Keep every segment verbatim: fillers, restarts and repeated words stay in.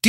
Do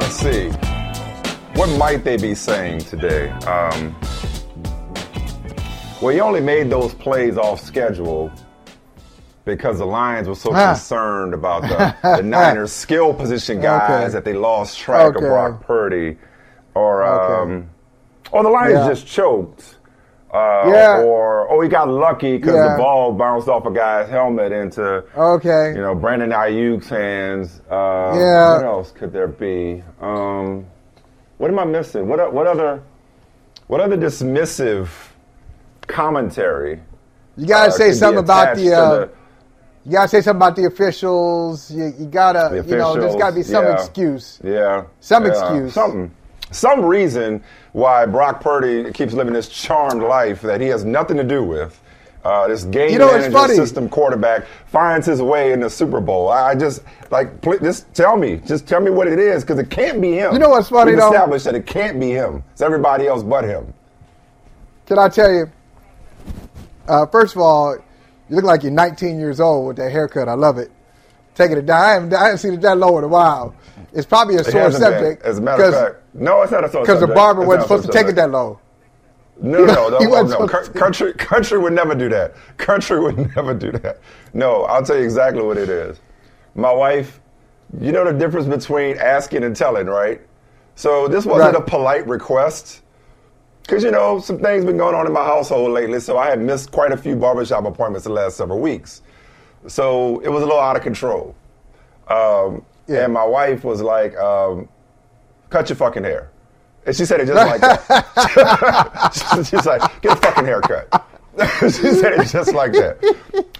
Let's see. What might they be saying today? Um, well, he only made those plays off schedule because the Lions were so ah. concerned about the, the Niners' skill position guys okay. that they lost track okay. of Brock Purdy. Or, um, okay. oh, the Lions yeah. just choked. Uh, yeah. Or, oh, he got lucky because yeah. the ball bounced off a guy's helmet into, okay. you know, Brandon Ayuk's hands. Uh, yeah. What else could there be? Um, what am I missing? What what other what other dismissive commentary? You gotta uh, say something about the, uh, the. You gotta say something about the officials. You, you gotta, the officials, you know, there's gotta be some yeah. excuse. Yeah. Some yeah. excuse. Something. Some reason why Brock Purdy keeps living this charmed life that he has nothing to do with. Uh, this game you know, manager system quarterback finds his way in the Super Bowl. I just, like, pl- just tell me. Just tell me what it is, because it can't be him. You know what's funny, We've though? We've established that it can't be him. It's everybody else but him. Can I tell you? Uh, first of all, you look like you're nineteen years old with that haircut. I love it. Taking it down. I haven't, I haven't seen it that low in a while. It's probably a sore subject. Been. As a matter of fact. No, it's not a sore subject. Because the barber wasn't supposed to take it that low. No, no, no. no, no. Country, country would never do that. Country would never do that. No, I'll tell you exactly what it is. My wife, you know the difference between asking and telling, right? So this wasn't right. a polite request. Because, you know, some things been going on in my household lately, so I had missed quite a few barbershop appointments the last several weeks. So it was a little out of control. Um, yeah. And my wife was like, um, cut your fucking hair. And she said it just like that. She's like, get a fucking haircut. She said it just like that.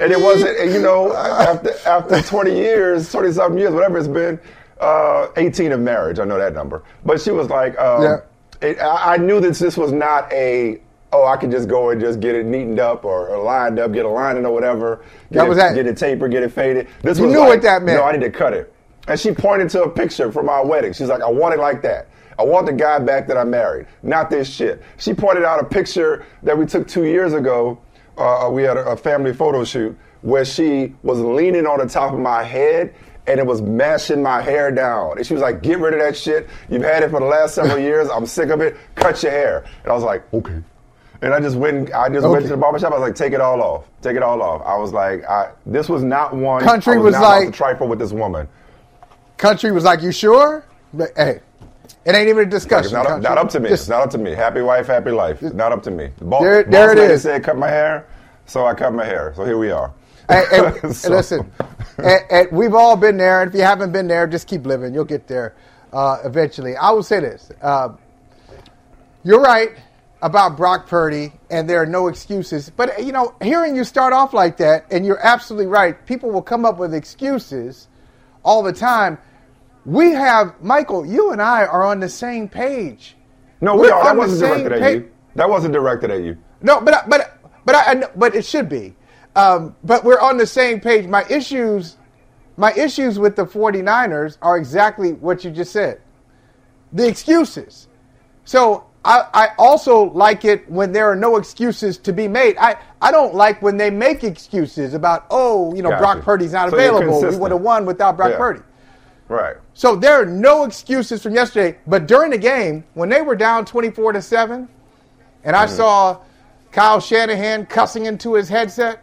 And it wasn't, and you know, after after twenty years, twenty-something years, whatever it's been, uh, eighteen of marriage, I know that number. But she was like, um, yeah. it, I, I knew that this was not a, oh, I could just go and just get it neatened up or, or lined up, get a lining or whatever, get, was it, get it tapered, get it faded. This you was knew like, what that meant. No, I need to cut it. And she pointed to a picture from our wedding. She's like, I want it like that. I want the guy back that I married, not this shit. She pointed out a picture that we took two years ago. Uh, we had a, a family photo shoot where she was leaning on the top of my head and it was mashing my hair down. And she was like, get rid of that shit. You've had it for the last several years. I'm sick of it. Cut your hair. And I was like, okay. And I just went. I just okay. went to the barbershop. I was like, "Take it all off. Take it all off." I was like, I, "This was not one." Country I was, was not like about to trifle with this woman. Country was like, "You sure?" But, hey, it ain't even a discussion. Like, it's not, up, not up to me. Just, it's not up to me. Happy wife, happy life. Just, not up to me. The boss, there, there boss it is. Said, "Cut my hair," so I cut my hair. So here we are. And, and, so. and listen, and, and we've all been there. And if you haven't been there, just keep living. You'll get there uh, eventually. I will say this: uh, you're right about Brock Purdy, and there are no excuses. But, you know, hearing you start off like that, and you're absolutely right, people will come up with excuses all the time. We have, Michael, you and I are on the same page. No, we We're are. That wasn't directed pa- at you. That wasn't directed at you. No, but but but I, but it should be. Um, but we're on the same page. My issues, my issues with the 49ers are exactly what you just said. The excuses. So, I, I also like it when there are no excuses to be made. I, I don't like when they make excuses about, oh, you know, gotcha. Brock Purdy's not so available. We would have won without Brock yeah. Purdy. Right. So there are no excuses from yesterday. But during the game, when they were down twenty-four to seven, and I mm-hmm. saw Kyle Shanahan cussing into his headset,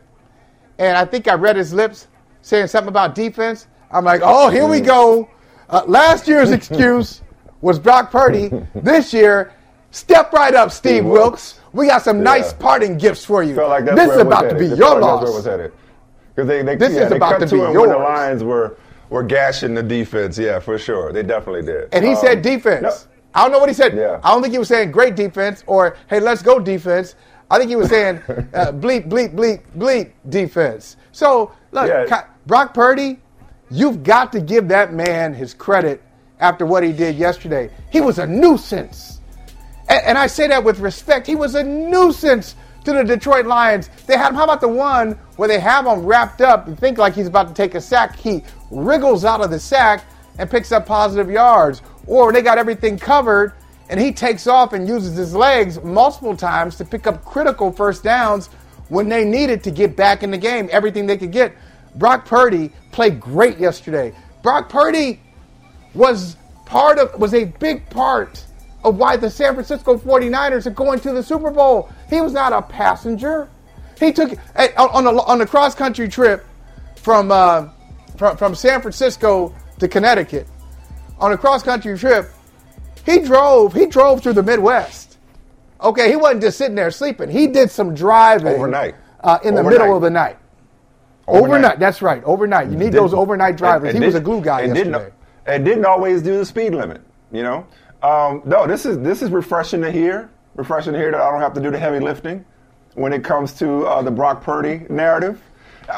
and I think I read his lips saying something about defense, I'm like, oh, here we go. Uh, last year's excuse was Brock Purdy. This year, step right up, Steve, Steve Wilkes. We got some yeah. nice parting gifts for you. Like this is about to be your loss. This is about to be yours. When the Lions were, were gashing the defense, yeah, for sure. They definitely did. And he um, said defense. No, I don't know what he said. Yeah. I don't think he was saying great defense or, hey, let's go defense. I think he was saying uh, bleep, bleep, bleep, bleep defense. So, look, yeah. Brock Purdy, you've got to give that man his credit after what he did yesterday. He was a nuisance. And, and I say that with respect. He was a nuisance to the Detroit Lions. They had him. How about the one where they have him wrapped up and think like he's about to take a sack? He wriggles out of the sack and picks up positive yards. Or when they got everything covered and he takes off and uses his legs multiple times to pick up critical first downs when they needed to get back in the game, everything they could get. Brock Purdy played great yesterday. Brock Purdy was part of was a big part of why the San Francisco forty-niners are going to the Super Bowl. He was not a passenger. He took on the on the cross country trip from uh, from from San Francisco to Connecticut. On a cross country trip, He drove. He drove through the Midwest. Okay, he wasn't just sitting there sleeping. He did some driving overnight uh, in the overnight. middle of the night. Overnight. overnight. That's right. Overnight. You need didn't, those overnight drivers. And, and he was a glue guy and yesterday. Didn't, and didn't always do the speed limit. You know. Um, no, this is this is refreshing to hear. Refreshing to hear that I don't have to do the heavy lifting when it comes to uh, the Brock Purdy narrative.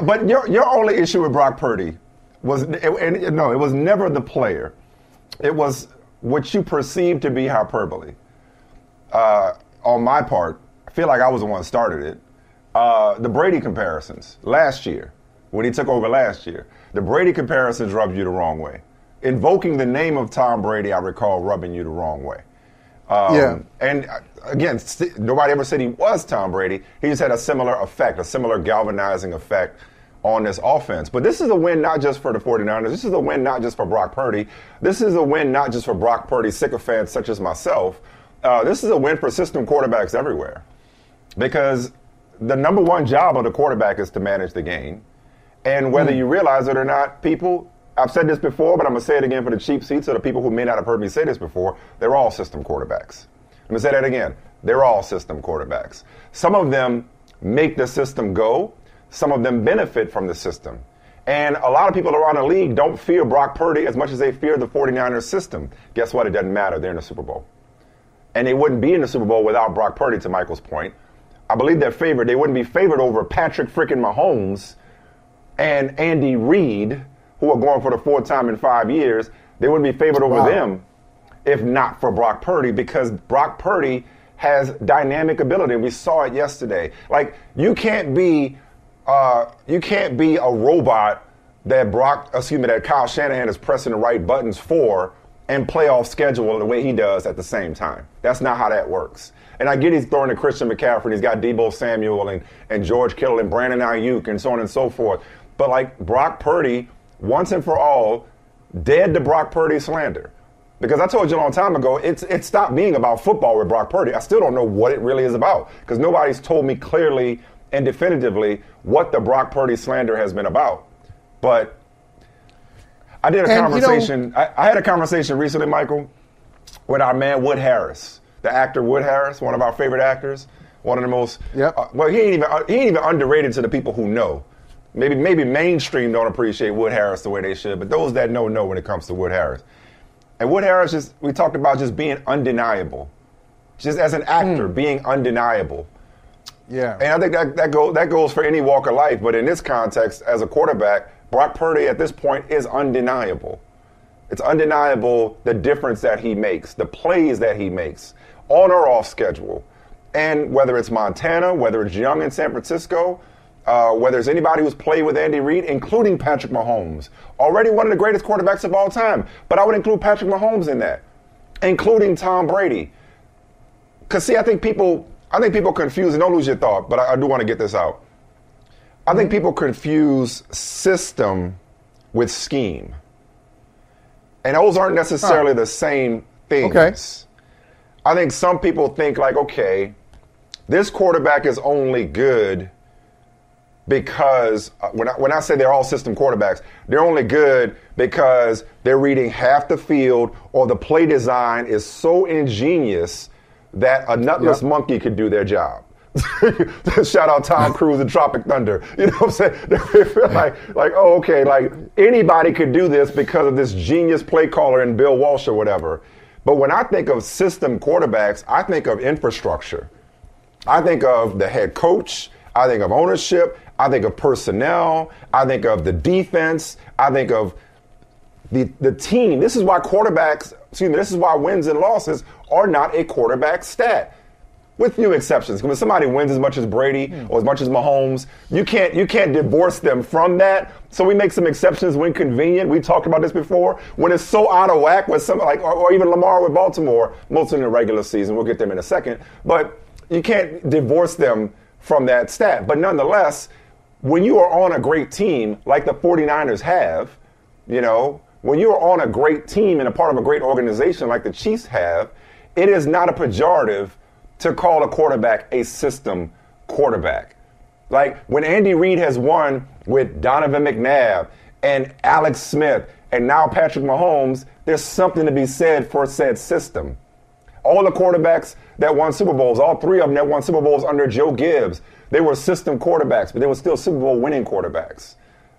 But your your only issue with Brock Purdy was it, and, no, it was never the player. It was what you perceive to be hyperbole. Uh, on my part, I feel like I was the one who started it. Uh, the Brady comparisons last year, when he took over last year, the Brady comparisons rubbed you the wrong way. Invoking the name of Tom Brady, I recall, rubbing you the wrong way. Um, yeah. And again, nobody ever said he was Tom Brady. He just had a similar effect, a similar galvanizing effect on this offense. But this is a win not just for the forty-niners. This is a win not just for Brock Purdy. This is a win not just for Brock Purdy sycophants such as myself. Uh, this is a win for system quarterbacks everywhere, because the number one job of the quarterback is to manage the game. And whether mm. you realize it or not, people, I've said this before, but I'm going to say it again for the cheap seats or the people who may not have heard me say this before, they're all system quarterbacks. I'm going to say that again. They're all system quarterbacks. Some of them make the system go. Some of them benefit from the system. And a lot of people around the league don't fear Brock Purdy as much as they fear the forty-niners system. Guess what? It doesn't matter. They're in the Super Bowl. And they wouldn't be in the Super Bowl without Brock Purdy, to Michael's point. I believe they're favored. They wouldn't be favored over Patrick freaking Mahomes and Andy Reid, who are going for the fourth time in five years. They wouldn't be favored over wow. them if not for Brock Purdy, because Brock Purdy has dynamic ability. We saw it yesterday. Like, you can't be... Uh, you can't be a robot that Brock, excuse me, that Kyle Shanahan is pressing the right buttons for and playoff schedule the way he does at the same time. That's not how that works. And I get he's throwing to Christian McCaffrey. He's got Deebo Samuel and, and George Kittle and Brandon Ayuk and so on and so forth. But like Brock Purdy, once and for all, dead to Brock Purdy slander. Because I told you a long time ago, it's it stopped being about football with Brock Purdy. I still don't know what it really is about, because nobody's told me clearly and definitively what the Brock Purdy slander has been about. But I did a and conversation. You know, I, I had a conversation recently, Michael, with our man Wood Harris, the actor Wood Harris, one of our favorite actors, one of the most. Yep. Uh, well, he ain't even uh, he ain't even underrated to the people who know. Maybe maybe mainstream don't appreciate Wood Harris the way they should, but those that know know when it comes to Wood Harris. And Wood Harris, just we talked about just being undeniable, just as an actor mm. being undeniable. Yeah, and I think that that, go, that goes for any walk of life, but in this context, as a quarterback, Brock Purdy at this point is undeniable. It's undeniable the difference that he makes, the plays that he makes, on or off schedule. And whether it's Montana, whether it's Young in San Francisco, uh, whether it's anybody who's played with Andy Reid, including Patrick Mahomes, already one of the greatest quarterbacks of all time. But I would include Patrick Mahomes in that, including Tom Brady. Because, see, I think people... I think people confuse, and don't lose your thought, but I, I do want to get this out. I think people confuse system with scheme. And those aren't necessarily huh. the same things. Okay. I think some people think like, okay, this quarterback is only good because when I, when I say they're all system quarterbacks, they're only good because they're reading half the field or the play design is so ingenious that a nutless yep. monkey could do their job. Shout out Tom Cruise and Tropic Thunder. You know what I'm saying? like, like, oh, okay, like anybody could do this because of this genius play caller in Bill Walsh or whatever. But when I think of system quarterbacks, I think of infrastructure. I think of the head coach. I think of ownership. I think of personnel. I think of the defense. I think of the the team. This is why quarterbacks, excuse me, this is why wins and losses are not a quarterback stat. With few exceptions. When somebody wins as much as Brady or as much as Mahomes, you can't you can't divorce them from that. So we make some exceptions when convenient. We talked about this before. When it's so out of whack with some like or, or even Lamar with Baltimore, mostly in the regular season. We'll get them in a second. But you can't divorce them from that stat. But nonetheless, when you are on a great team, like the 49ers have, you know, when you are on a great team and a part of a great organization like the Chiefs have, it is not a pejorative to call a quarterback a system quarterback. Like when Andy Reid has won with Donovan McNabb and Alex Smith and now Patrick Mahomes, there's something to be said for said system. All the quarterbacks that won Super Bowls, all three of them that won Super Bowls under Joe Gibbs, they were system quarterbacks, but they were still Super Bowl winning quarterbacks.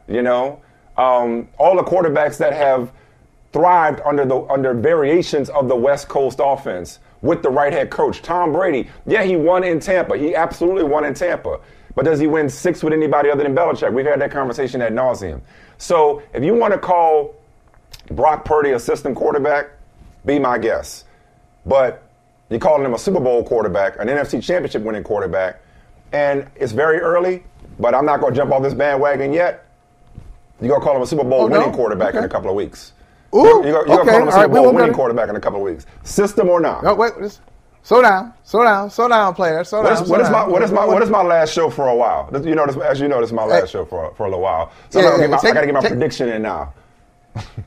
You know, um, all the quarterbacks that have thrived under the under variations of the West Coast offense with the right head coach. Tom Brady, yeah, he won in Tampa. He absolutely won in Tampa. But does he win six with anybody other than Belichick? We've had that conversation ad nauseum. So if you want to call Brock Purdy a system quarterback, be my guest. But you're calling him a Super Bowl quarterback, an N F C Championship winning quarterback, and it's very early, but I'm not going to jump off this bandwagon yet. You're going to call him a Super Bowl oh, winning no? quarterback okay. in a couple of weeks. Ooh, you're, you're okay. Going to call him a Super Bowl right, winning quarterback in a couple of weeks. System or not? No, wait. Just, slow down. Slow down. Slow down, player. Slow down. What is, what, down. Is my, what, is my, what is my last show for a while? You know, this, as you know, this is my last hey. show for, for a little while. So yeah, yeah, my, take, I got to get my take, prediction in now.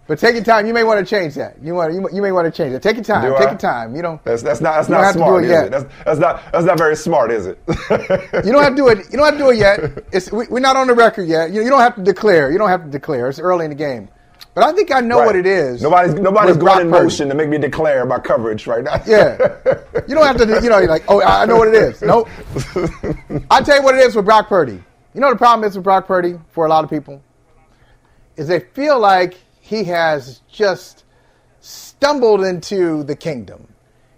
But take your time. You may want to change that. You want you, you may want to change that. Take your time. Do take I? your time. You don't. That's that's not that's not smart, it is yet. it? That's that's not that's not very smart, is it? You don't have to do it. You don't have to do it yet. It's we, we're not on the record yet. You, you don't have to declare. You don't have to declare. It's early in the game. But I think I know right. what it is. Nobody's nobody's going in motion to make me declare my coverage right now. Yeah, you don't have to. You know, you're like, oh, I know what it is. Nope. I tell you what it is with Brock Purdy. You know, the problem is with Brock Purdy for a lot of people is they feel like he has just stumbled into the kingdom.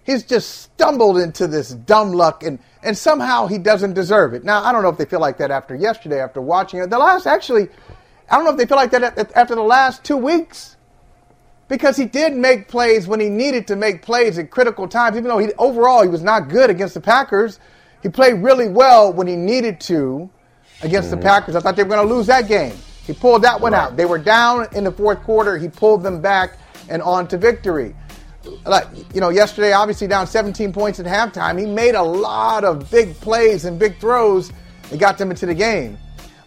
He's just stumbled into this dumb luck, and and somehow he doesn't deserve it. Now I don't know if they feel like that after yesterday, after watching it. The last actually. I don't know if they feel like that after the last two weeks because he did make plays when he needed to make plays at critical times. Even though he overall he was not good against the Packers, he played really well when he needed to against the Packers. I thought they were going to lose that game. He pulled that one out. They were down in the fourth quarter. He pulled them back and on to victory. Like, you know, yesterday, obviously down seventeen points at halftime. He made a lot of big plays and big throws that got them into the game.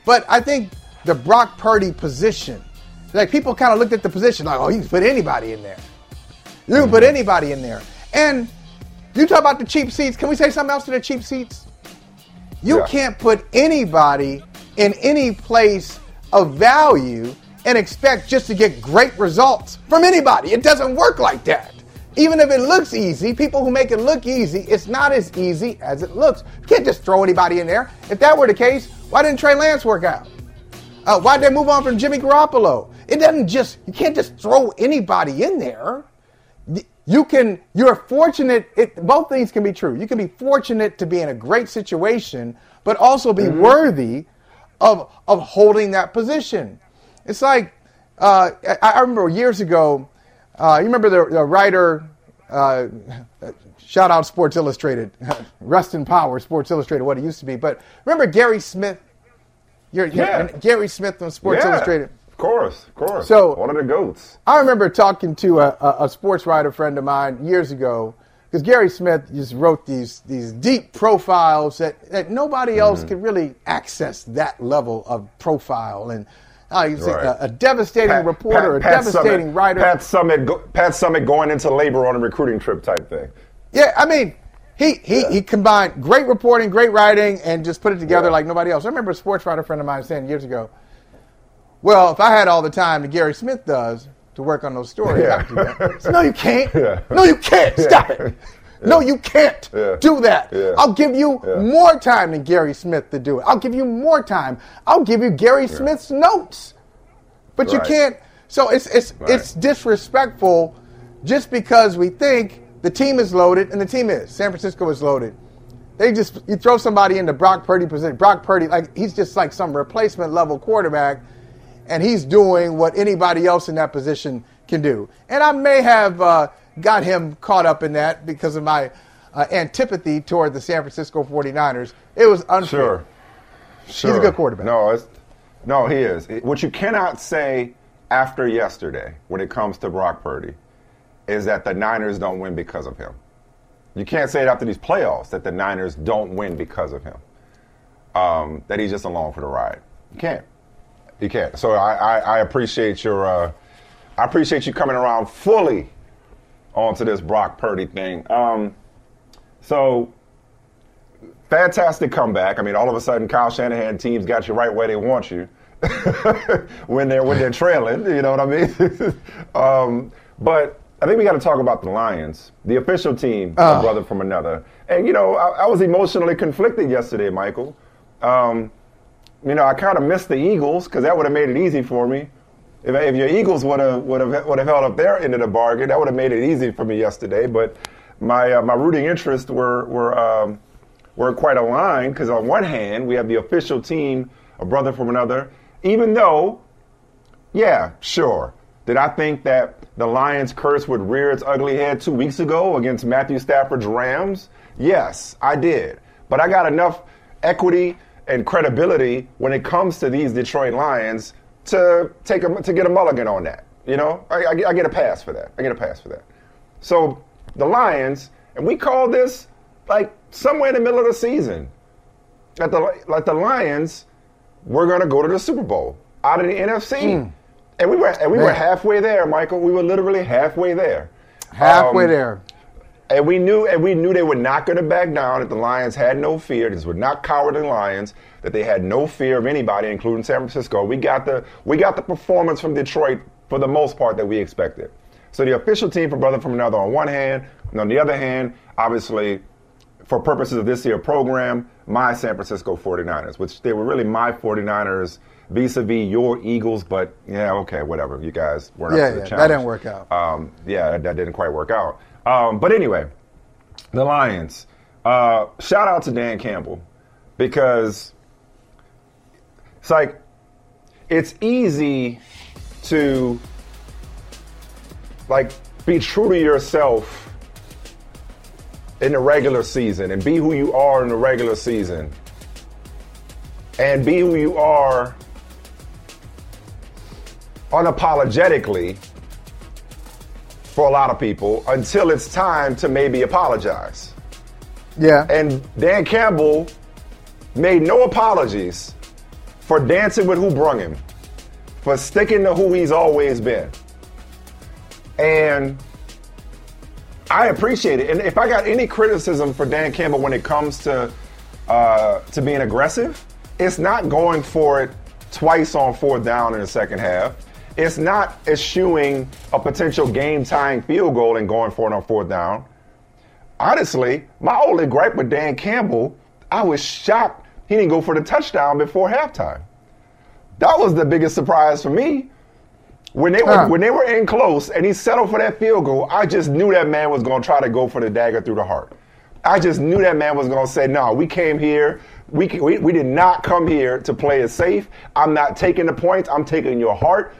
But I think the Brock Purdy position. Like, people kind of looked at the position like, oh, you can put anybody in there. You can put anybody in there. And you talk about the cheap seats. Can we say something else to the cheap seats? You yeah. can't put anybody in any place of value and expect just to get great results from anybody. It doesn't work like that. Even if it looks easy, people who make it look easy, it's not as easy as it looks. You can't just throw anybody in there. If that were the case, why didn't Trey Lance work out? Uh, why'd they move on from Jimmy Garoppolo? It doesn't just, you can't just throw anybody in there. You can, you're fortunate, it, both things can be true. You can be fortunate to be in a great situation, but also be mm-hmm. worthy of of holding that position. It's like, uh, I, I remember years ago, uh, you remember the, the writer, uh, shout out Sports Illustrated, rest in power, Sports Illustrated, what it used to be, but remember Gary Smith? You're, you're, yeah. Gary Smith from Sports yeah, Illustrated. Of course, of course. So, one of the GOATs. I remember talking to a, a, a sports writer friend of mine years ago, because Gary Smith just wrote these these deep profiles that, that nobody else mm-hmm. could really access that level of profile. And uh, you see, right. a, a devastating Pat, reporter, Pat, a Pat devastating Summit, writer. Pat Summit, Pat Summit going into labor on a recruiting trip type thing. Yeah, I mean, He he yeah. he combined great reporting, great writing, and just put it together yeah. like nobody else. I remember a sports writer friend of mine saying years ago, well, if I had all the time that Gary Smith does to work on those stories, yeah. I would do that. So, no, you can't. Yeah. No, you can't. Stop yeah. it. Yeah. No, you can't yeah. do that. Yeah. I'll give you yeah. more time than Gary Smith to do it. I'll give you more time. I'll give you Gary yeah. Smith's notes. But right. you can't. So it's it's right. it's disrespectful just because we think the team is loaded, and the team is. San Francisco is loaded. They just, you throw somebody into Brock Purdy position. Brock Purdy, like, he's just like some replacement level quarterback, and he's doing what anybody else in that position can do. And I may have uh, got him caught up in that because of my uh, antipathy toward the San Francisco forty-niners. It was unfair. Sure. Sure. He's a good quarterback. No, it's, no, he is. It, what you cannot say after yesterday when it comes to Brock Purdy is that the Niners don't win because of him. You can't say it after these playoffs that the Niners don't win because of him, um, that he's just along for the ride. You can't. You can't. So I, I, I appreciate your uh, I appreciate you coming around fully onto this Brock Purdy thing. Um, so fantastic comeback. I mean, all of a sudden, Kyle Shanahan teams got you right where they want you when they're when they're trailing. You know what I mean? um, but. I think we got to talk about the Lions, the official team, oh. a brother from another. And, you know, I, I was emotionally conflicted yesterday, Michael. Um, you know, I kind of missed the Eagles because that would have made it easy for me. If, if your Eagles would have would have would have held up their end of the bargain, that would have made it easy for me yesterday. But my uh, my rooting interests were were um, were quite aligned because on one hand we have the official team, a brother from another. Even though, yeah, sure, did I think that the Lions' curse would rear its ugly head two weeks ago against Matthew Stafford's Rams? Yes, I did. But I got enough equity and credibility when it comes to these Detroit Lions to take a, to get a mulligan on that. You know, I, I, I get a pass for that. I get a pass for that. So the Lions, and we called this like somewhere in the middle of the season, that the like the Lions were going to go to the Super Bowl out of the N F C. Mm. And we were and we Man. were halfway there, Michael. We were literally halfway there. Halfway um, there. And we knew and we knew they were not going to back down, that the Lions had no fear. These were not cowardly Lions, that they had no fear of anybody, including San Francisco. We got the we got the performance from Detroit for the most part that we expected. So the official team for brother from another on one hand, and on the other hand, obviously, for purposes of this year program, my San Francisco forty-niners, which they were really my forty-niners vis-a-vis your Eagles, but yeah, okay, whatever. You guys weren't yeah, up to yeah, the challenge. That didn't work out. Um, yeah, that, that didn't quite work out. Um, but anyway, the Lions. Uh, shout out to Dan Campbell, because it's like, it's easy to like be true to yourself in the regular season and be who you are in the regular season and be who you are unapologetically for a lot of people until it's time to maybe apologize. Yeah. And Dan Campbell made no apologies for dancing with who brung him, for sticking to who he's always been. And I appreciate it. And if I got any criticism for Dan Campbell when it comes to uh, to being aggressive, it's not going for it twice on fourth down in the second half. It's not eschewing a potential game-tying field goal and going for it on fourth down. Honestly, my only gripe with Dan Campbell, I was shocked he didn't go for the touchdown before halftime. That was the biggest surprise for me. When they, were, huh. when they were in close and he settled for that field goal, I just knew that man was going to try to go for the dagger through the heart. I just knew that man was going to say, no, we came here. We, we we did not come here to play it safe. I'm not taking the points. I'm taking your heart.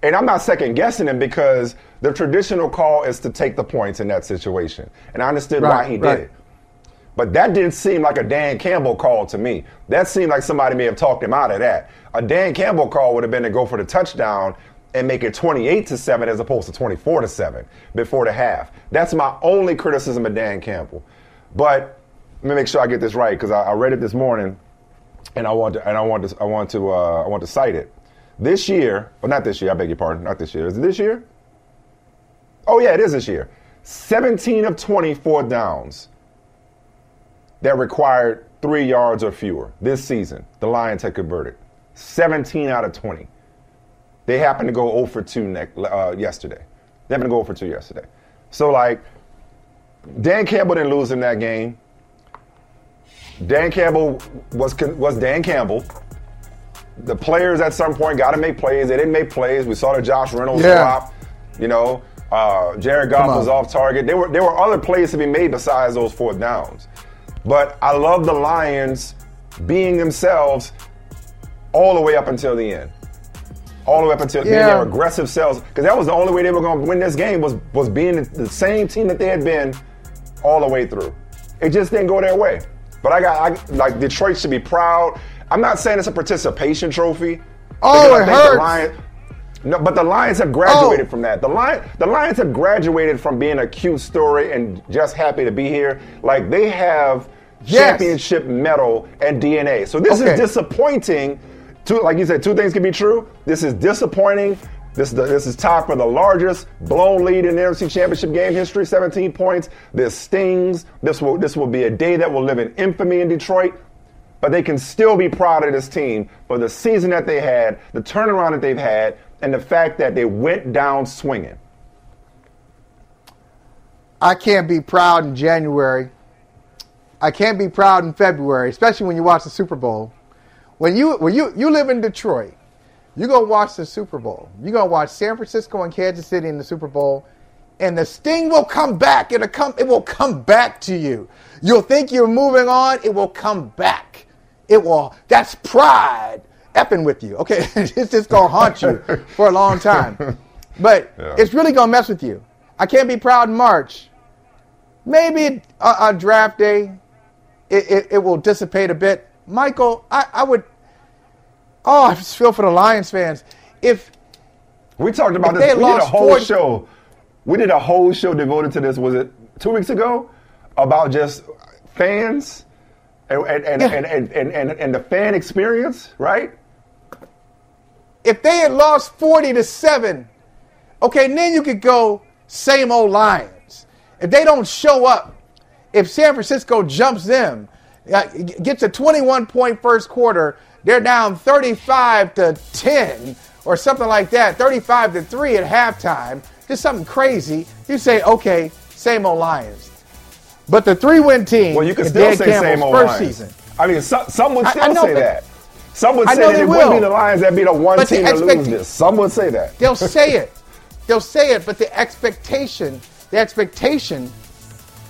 And I'm not second-guessing him because the traditional call is to take the points in that situation. And I understood right, why he right. did it. But that didn't seem like a Dan Campbell call to me. That seemed like somebody may have talked him out of that. A Dan Campbell call would have been to go for the touchdown and make it twenty-eight to seven as opposed to twenty-four to seven before the half. That's my only criticism of Dan Campbell. But let me make sure I get this right, because I, I read it this morning, and I want to and I want to I want to uh, I want to cite it. This year, well, not this year. I beg your pardon. Not this year. Is it this year? Oh yeah, it is this year. seventeen of twenty-four downs that required three yards or fewer this season, the Lions had converted. seventeen out of twenty. They happened to go zero for two next, uh, yesterday. They happened to go zero for two yesterday. So, like, Dan Campbell didn't lose in that game. Dan Campbell was was Dan Campbell. The players at some point got to make plays. They didn't make plays. We saw the Josh Reynolds yeah. drop. You know, uh, Jared Goff was off target. There were there were other plays to be made besides those fourth downs. But I love the Lions being themselves all the way up until the end. All the way up until yeah. being their aggressive selves. Because that was the only way they were going to win this game was, was being the same team that they had been all the way through. It just didn't go their way. But I got I, like Detroit should be proud. I'm not saying it's a participation trophy. Oh, it I think hurts. The Lions, no, but the Lions have graduated oh. from that. The Lion, the Lions have graduated from being a cute story and just happy to be here. Like they have yes. championship medal and D N A. So this okay. is disappointing. Two, like you said, two things can be true. This is disappointing. This is, the, this is tied for the largest blown lead in the N F C Championship game history, seventeen points. This stings. This will this will be a day that will live in infamy in Detroit. But they can still be proud of this team for the season that they had, the turnaround that they've had, and the fact that they went down swinging. I can't be proud in January. I can't be proud in February, especially when you watch the Super Bowl. When you when you, you live in Detroit, you're going to watch the Super Bowl. You're going to watch San Francisco and Kansas City in the Super Bowl, and the sting will come back. It'll come, it will come back to you. You'll think you're moving on. It will come back. It will. That's pride effing with you. Okay, it's just going to haunt you for a long time. But yeah. it's really going to mess with you. I can't be proud in March. Maybe on draft day, it, it, it will dissipate a bit. Michael, I, I would... Oh, I just feel for the Lions fans. If we talked about this, we did a whole forty show. We did a whole show devoted to this. Was it two weeks ago? About just fans and and and, yeah. and, and, and, and, and the fan experience, right? If they had lost forty to seven, okay, then you could go same old Lions. If they don't show up, if San Francisco jumps them, gets a twenty-one point first quarter. They're down thirty-five to ten or something like that, thirty-five to three at halftime, just something crazy. You say, okay, same old Lions. But the three-win team well, you can still Dan say Campbell's same old first Lions. Season. I mean, some, some would still I, I know, say that. Some would say that it will. Wouldn't be the Lions that be the one but team the expect- to lose this. Some would say that. They'll say it. They'll say it, but the expectation, the expectation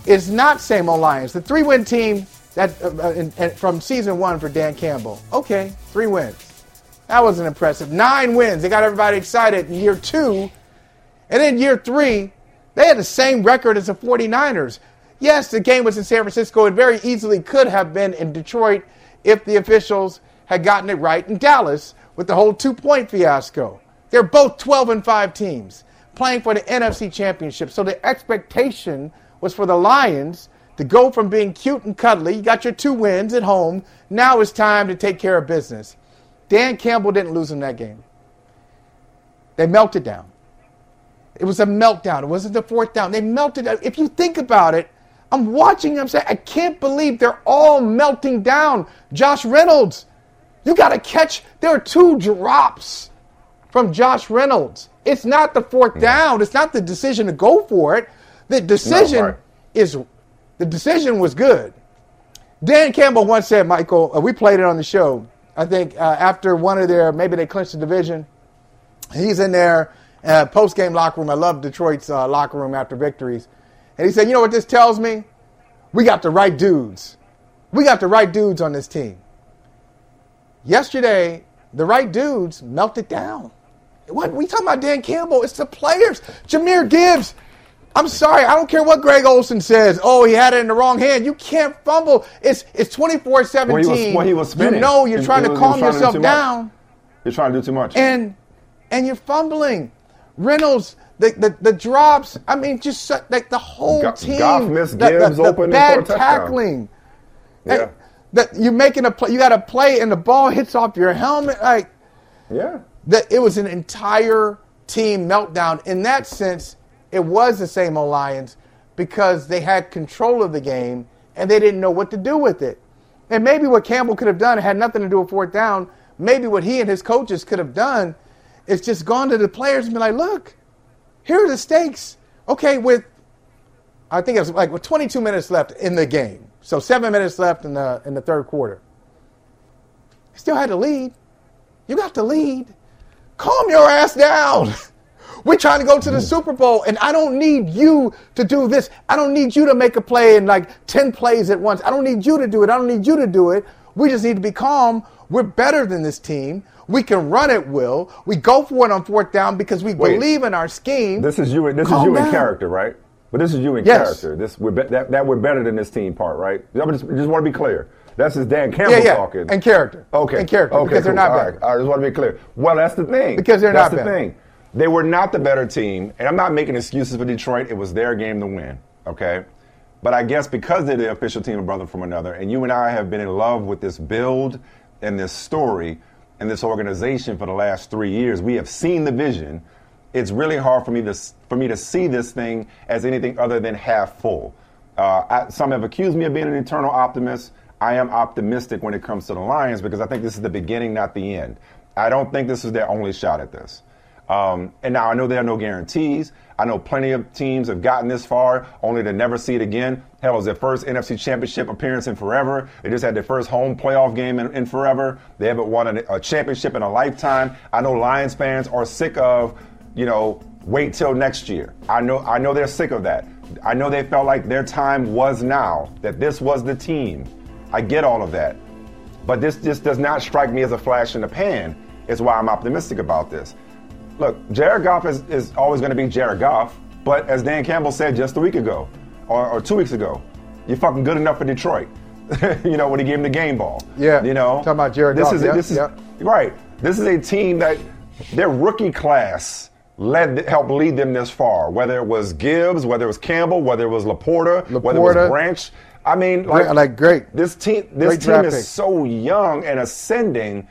is not same old Lions. The three-win team That uh, and, and from season one for Dan Campbell. Okay, three wins. That wasn't impressive. Nine wins. They got everybody excited in year two. And then year three, they had the same record as the forty-niners. Yes, the game was in San Francisco. It very easily could have been in Detroit if the officials had gotten it right in Dallas with the whole two-point fiasco. They're both twelve and five teams playing for the N F C Championship. So the expectation was for the Lions to go from being cute and cuddly, you got your two wins at home, now it's time to take care of business. Dan Campbell didn't lose in that game. They melted down. It was a meltdown. It wasn't the fourth down. They melted down. If you think about it, I'm watching them say, I can't believe they're all melting down. Josh Reynolds, you got to catch. There are two drops from Josh Reynolds. It's not the fourth down. It's not the decision to go for it. The decision no, is... The decision was good. Dan Campbell once said, Michael, uh, we played it on the show, I think uh, after one of their, maybe they clinched the division. He's in their uh, post-game locker room. I love Detroit's uh, locker room after victories. And he said, you know what this tells me? We got the right dudes. We got the right dudes on this team. Yesterday, the right dudes melted down. What we talking about Dan Campbell? It's the players. Jahmyr Gibbs. I'm sorry, I don't care what Greg Olsen says. Oh, he had it in the wrong hand. You can't fumble. It's it's twenty-four seventeen. Well, he was, well, he was spinning. You know you're he, trying he to was, calm trying yourself to do down. Much. You're trying to do too much. And and you're fumbling. Reynolds, the the, the drops. I mean, just like the whole Go- team. Goff missed Gibbs the, the, the open bad tackling. Yeah. That you're making a play. You got a play, and the ball hits off your helmet. Like, yeah. That it was an entire team meltdown in that sense. It was the same old Lions because they had control of the game and they didn't know what to do with it. And maybe what Campbell could have done had nothing to do with fourth down. Maybe what he and his coaches could have done is just gone to the players and be like, look, here are the stakes. Okay, with, I think it was like with twenty-two minutes left in the game. So seven minutes left in the in the third quarter. Still had the lead. You got the lead. Calm your ass down. We're trying to go to the Super Bowl, and I don't need you to do this. I don't need you to make a play in like ten plays at once. I don't need you to do it. I don't need you to do it. We just need to be calm. We're better than this team. We can run at will. We go for it on fourth down because we Wait, believe in our scheme. This is you. This calm is you down. In character, right? But this is you in yes. character. This we're be- that that we're better than this team part, right? I just, just want to be clear. That's just Dan Campbell yeah, yeah. talking. And character. Okay. And character. Okay, because cool. they're not All better. Right. I just want to be clear. Well, that's the thing. Because they're that's not better. That's the thing. They were not the better team. And I'm not making excuses for Detroit. It was their game to win. Okay? But I guess because they're the official team of brother from another, and you and I have been in love with this build and this story and this organization for the last three years, we have seen the vision. It's really hard for me to for me to see this thing as anything other than half full. Uh, I, some have accused me of being an eternal optimist. I am optimistic when it comes to the Lions because I think this is the beginning, not the end. I don't think this is their only shot at this. Um, and now I know there are no guarantees. I know plenty of teams have gotten this far only to never see it again. Hell, it was their first N F C Championship appearance in forever. They just had their first home playoff game in, in forever. They haven't won a, a championship in a lifetime. I know Lions fans are sick of, you know, wait till next year. I know, I know they're sick of that. I know they felt like their time was now, that this was the team. I get all of that. But this just does not strike me as a flash in the pan. It's why I'm optimistic about this. Look, Jared Goff is, is always going to be Jared Goff. But as Dan Campbell said just a week ago, or, or two weeks ago, you're fucking good enough for Detroit. You know, when he gave him the game ball. Yeah. You know? Talking about Jared this Goff. Is, yeah, this is, yeah. Right. This is a team that their rookie class led, helped lead them this far. Whether it was Gibbs, whether it was Campbell, whether it was LaPorta, LaPorta. whether it was Branch. I mean, like, like great. This team, this great team is so young and ascending.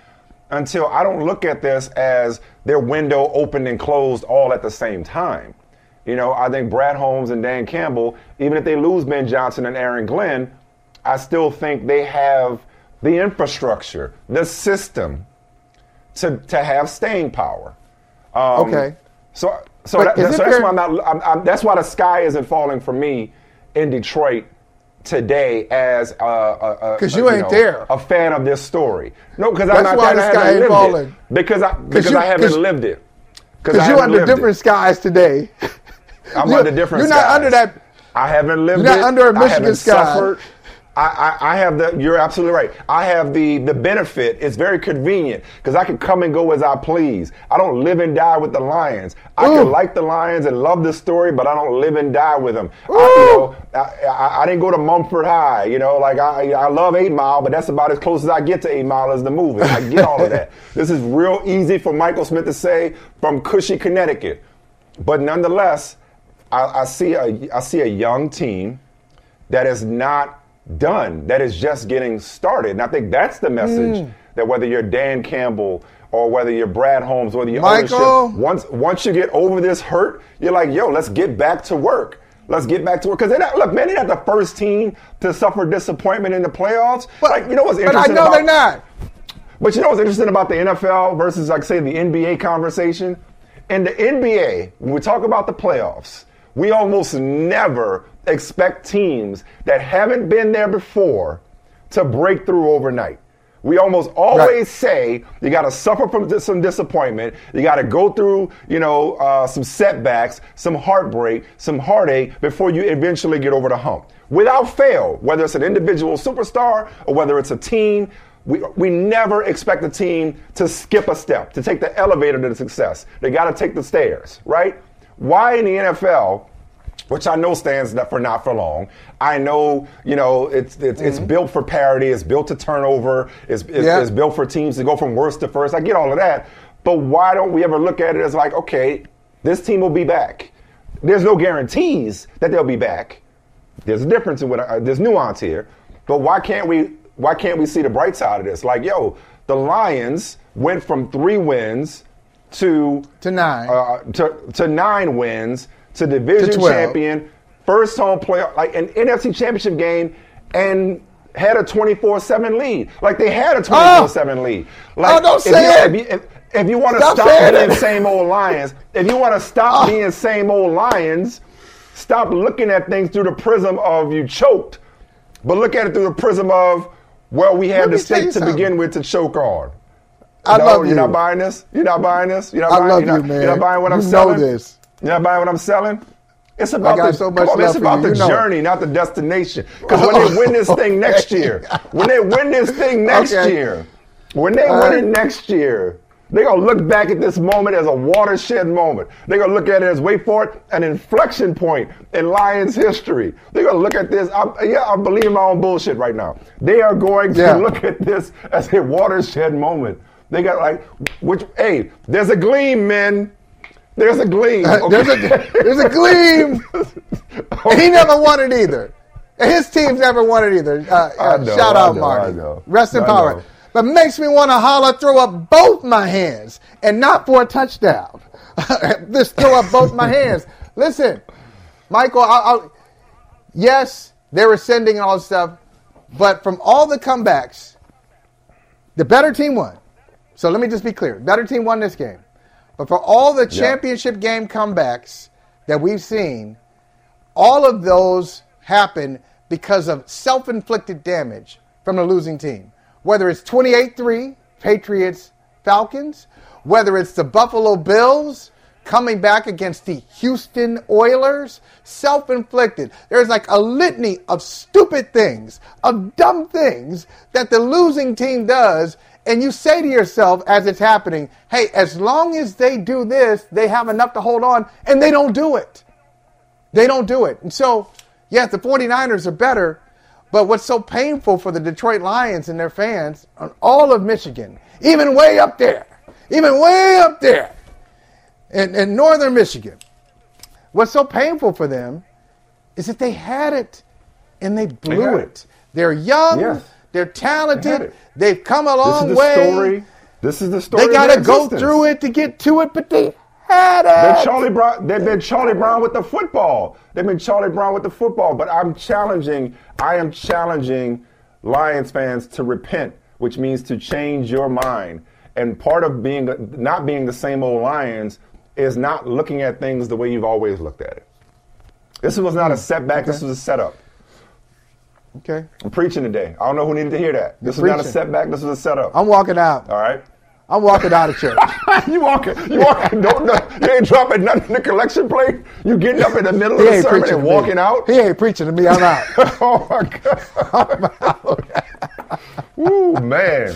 Until I don't look at this as their window opened and closed all at the same time. You know, I think Brad Holmes and Dan Campbell, even if they lose Ben Johnson and Aaron Glenn, I still think they have the infrastructure, the system to to have staying power. Um, okay. So, so, that, that, so that's why I'm not. I'm, I'm, that's why the sky isn't falling for me in Detroit today as a, a, a, you you ain't know, there. a fan of this story. No, because I'm not that I haven't lived it. Because I, because you, I haven't lived it. Because you under different it. skies today. I'm under different you're skies. You're not under that. I haven't lived you're it. You're not under a Michigan I sky. Suffered. I, I, I have the, you're absolutely right. I have the, the benefit. It's very convenient because I can come and go as I please. I don't live and die with the Lions. I Ooh. can like the Lions and love the story, but I don't live and die with them. I, you know, I, I, I didn't go to Mumford High. You know, like I, I love eight mile, but that's about as close as I get to eight mile as the movie. I get all of that. This is real easy for Michael Smith to say from cushy Connecticut. But nonetheless, I, I see a, I see a young team that is not done. That is just getting started. And I think that's the message mm. that whether you're Dan Campbell or whether you're Brad Holmes, whether you're Michael, ownership, once once you get over this hurt, you're like, yo, let's get back to work. Let's get back to work. Because look, man, they're not the first team to suffer disappointment in the playoffs. But like, you know what's interesting? But I know about, they're not. But you know what's interesting about the N F L versus, like, say, the N B A conversation? In the N B A, when we talk about the playoffs, we almost never expect teams that haven't been there before to break through overnight. We almost always right. say you got to suffer from dis- some disappointment. You got to go through, you know, uh, some setbacks, some heartbreak, some heartache before you eventually get over the hump. Without fail, whether it's an individual superstar or whether it's a team, we we never expect a team to skip a step, to take the elevator to the success. They got to take the stairs, right? Why in the N F L? Which I know stands for not for long. I know, you know, it's it's, mm-hmm. it's built for parity. It's built to turnover. It's it's, yeah. it's built for teams to go from worst to first. I get all of that. But why don't we ever look at it as like, okay, this team will be back. There's no guarantees that they'll be back. There's a difference in what uh, there's nuance here. But why can't we why can't we see the bright side of this? Like, yo, the Lions went from three wins to to nine uh, to to nine wins. To division to champion, first home playoff, like an N F C championship game, and had a twenty-four seven lead. Like, they had a twenty-four seven oh. lead. Like, oh, don't say if you, it. If you, if, if you want to stop, stop being it. same old Lions, if you want to stop oh. being same old Lions, stop looking at things through the prism of you choked, but look at it through the prism of, well, we had the stake to begin with to choke on. I no, love you. You're not buying this? You're not buying this? You're not buying, I love you're not, you, man. You're not buying what I'm you selling? Know this. You're not buying what I'm selling? It's about the, so much on, it's about the journey, not the destination. Because when they win this thing next year, when they win this thing next okay. year, when they All win right. it next year, they're going to look back at this moment as a watershed moment. They're going to look at it as, wait for it, an inflection point in Lions history. They're going to look at this. I'm, yeah, I'm believing my own bullshit right now. They are going yeah. to look at this as a watershed moment. They got like, which, hey, there's a gleam, men. There's a gleam. Okay. there's, a, there's a gleam. Okay. He never won it either. His team's never won it either. Uh, uh, know, shout out, know, Marty. Rest in I power. Know. But makes me want to holler, throw up both my hands, and not for a touchdown. Just throw up both my hands. Listen, Michael, I, I, yes, they were sending and all this stuff, but from all the comebacks, the better team won. So let me just be clear. Better team won this game. But for all the championship yep. game comebacks that we've seen, all of those happen because of self-inflicted damage from the losing team. Whether it's twenty-eight three, Patriots, Falcons, whether it's the Buffalo Bills coming back against the Houston Oilers, self-inflicted. There's like a litany of stupid things, of dumb things that the losing team does. And you say to yourself as it's happening, hey, as long as they do this, they have enough to hold on, and they don't do it. They don't do it. And so, yes, the 49ers are better, but what's so painful for the Detroit Lions and their fans on all of Michigan, even way up there, even way up there in, in northern Michigan, what's so painful for them is that they had it and they blew they it. it. They're young. Yeah. They're talented. They They've come a long this is the way. Story. This is the story. They got to go through it to get to it, but they had it. They're Charlie Brown, they've been Charlie Brown with the football. They've been Charlie Brown with the football. But I'm challenging, I am challenging Lions fans to repent, which means to change your mind. And part of being not being the same old Lions is not looking at things the way you've always looked at it. This was not a setback. Okay. This was a setup. Okay. I'm preaching today. I don't know who needed to hear that. This is not a setback. This is a setup. I'm walking out. All right. I'm walking out of church. you walking. You walking. Don't know. You ain't dropping nothing in the collection plate. You getting up in the middle he of the sermon and walking me. out. He ain't preaching to me. I'm out. oh, my God. I'm out. Ooh, man.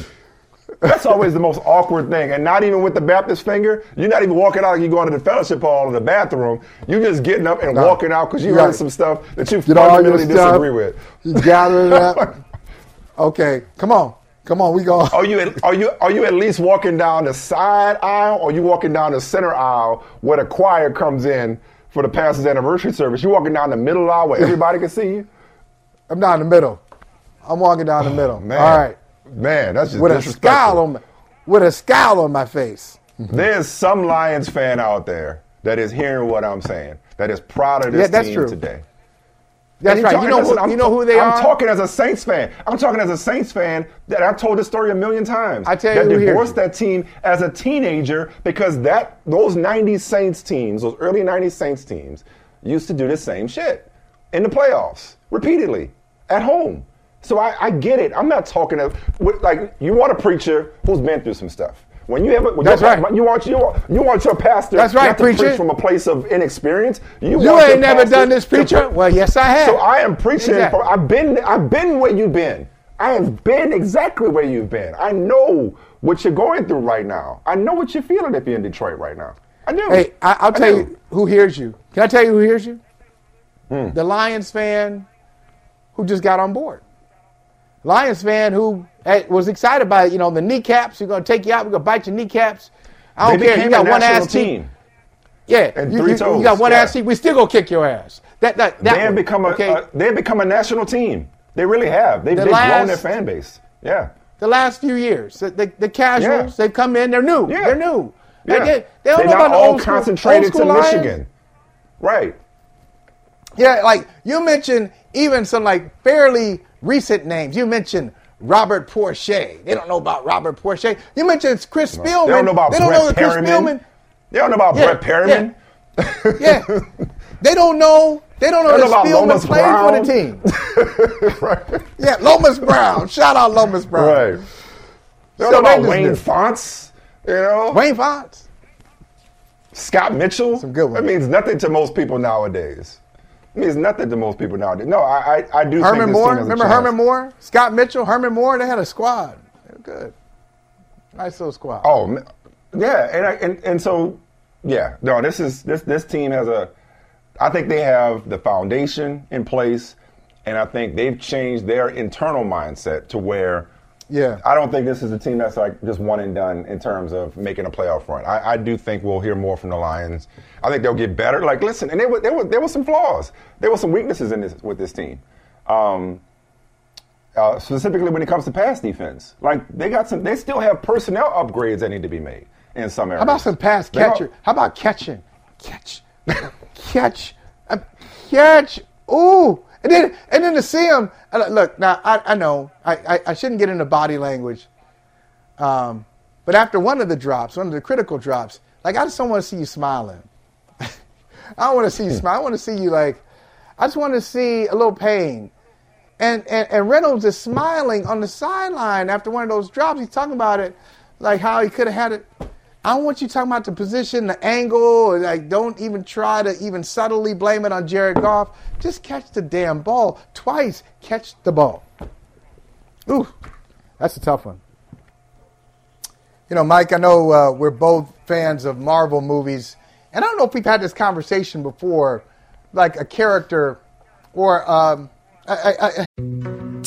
That's always the most awkward thing. And not even with the Baptist finger. You're not even walking out like you're going to the fellowship hall or the bathroom. You're just getting up and no. walking out because you right. heard some stuff that you Get fundamentally disagree with. You gather it up. Okay, come on. Come on, we go. Are you at, are you are you at least walking down the side aisle, or are you walking down the center aisle where the choir comes in for the pastor's anniversary service? You're walking down the middle aisle where everybody can see you? I'm down the middle. I'm walking down the oh, middle. Man. All right. Man, that's just with a scowl on my, with a scowl on my face. There's some Lions fan out there that is hearing what I'm saying, that is proud of this yeah, that's team true. today. That's right. Talking, you know listen, who I'm, you know who they I'm are. I'm talking as a Saints fan. I'm talking as a Saints fan that I've told this story a million times. I tell you, that divorced that team as a teenager because that those nineties Saints teams, those early nineties Saints teams, used to do the same shit in the playoffs repeatedly at home. So I, I get it. I'm not talking of like you want a preacher who's been through some stuff. When you have a, when that's right. You want you want you want your pastor. That's right, not to preach from a place of inexperience. You, you want ain't never done this, preacher. To, well, yes, I have. So I am preaching. Exactly. For, I've been I've been where you've been. I have been exactly where you've been. I know what you're going through right now. I know what you're feeling if you're in Detroit right now. I do. Hey, I, I'll I tell do. you who hears you. Can I tell you who hears you? Mm. The Lions fan who just got on board. Lions fan who was excited by, you know, the kneecaps. We're going to take you out. We're going to bite your kneecaps. I don't they care. You got one ass team. Yeah. And you, three you, toes. You got one yeah. ass team. We still going to kick your ass. That, that, that they, have become a, okay. uh, they have become a national team. They really have. They've, the they've last, grown their fan base. Yeah. The last few years. The, the, the casuals, yeah. they come in. They're new. Yeah. They're new. Yeah. They, they, they don't they're know about the old school They're not all concentrated to Michigan. Lions. Right. Yeah, like you mentioned even some like fairly recent names. You mentioned Robert Porche. They don't know about Robert Porche. You mentioned Chris no, Spielman. They don't know about they don't Brett know Chris Spielman. They don't know about yeah, Brett Perriman. Yeah. yeah. They don't know. They don't know they that Spielman played for the team. right. Yeah, Lomas Brown. Shout out Lomas Brown. Right. They don't so know about Wayne do. Fonts. You know? Wayne Fonts. Scott Mitchell. Some good ones. That means nothing to most people nowadays. It means nothing to most people nowadays. No, I I, I do Herman think this Moore. Team has Remember a Herman Moore? Scott Mitchell, Herman Moore? They had a squad. They were good. Nice little squad. Oh, yeah. And, I, and, and so, yeah. No, this is this this team has a – I think they have the foundation in place, and I think they've changed their internal mindset to where – Yeah, I don't think this is a team that's like just one and done in terms of making a playoff run. I, I do think we'll hear more from the Lions. I think they'll get better. Like, listen, and there were there were there were some flaws, there were some weaknesses in this with this team, um, uh, specifically when it comes to pass defense. Like they got some, they still have personnel upgrades that need to be made in some areas. How about some pass catcher? How about catching, catch, catch, catch? Ooh. And then, and then to see him, look, now, I, I know, I, I, I shouldn't get into body language, um, but after one of the drops, one of the critical drops, like, I just don't want to see you smiling. I don't want to see you smile. I want to see you, like, I just want to see a little pain. And, and, and Reynolds is smiling on the sideline after one of those drops. He's talking about it, like, how he could have had it. I don't want you talking about the position, the angle, or like don't even try to even subtly blame it on Jared Goff. Just catch the damn ball. Twice, catch the ball. Ooh, that's a tough one. You know, Mike, I know uh, we're both fans of Marvel movies, and I don't know if we've had this conversation before, like a character or... Um, I, I, I...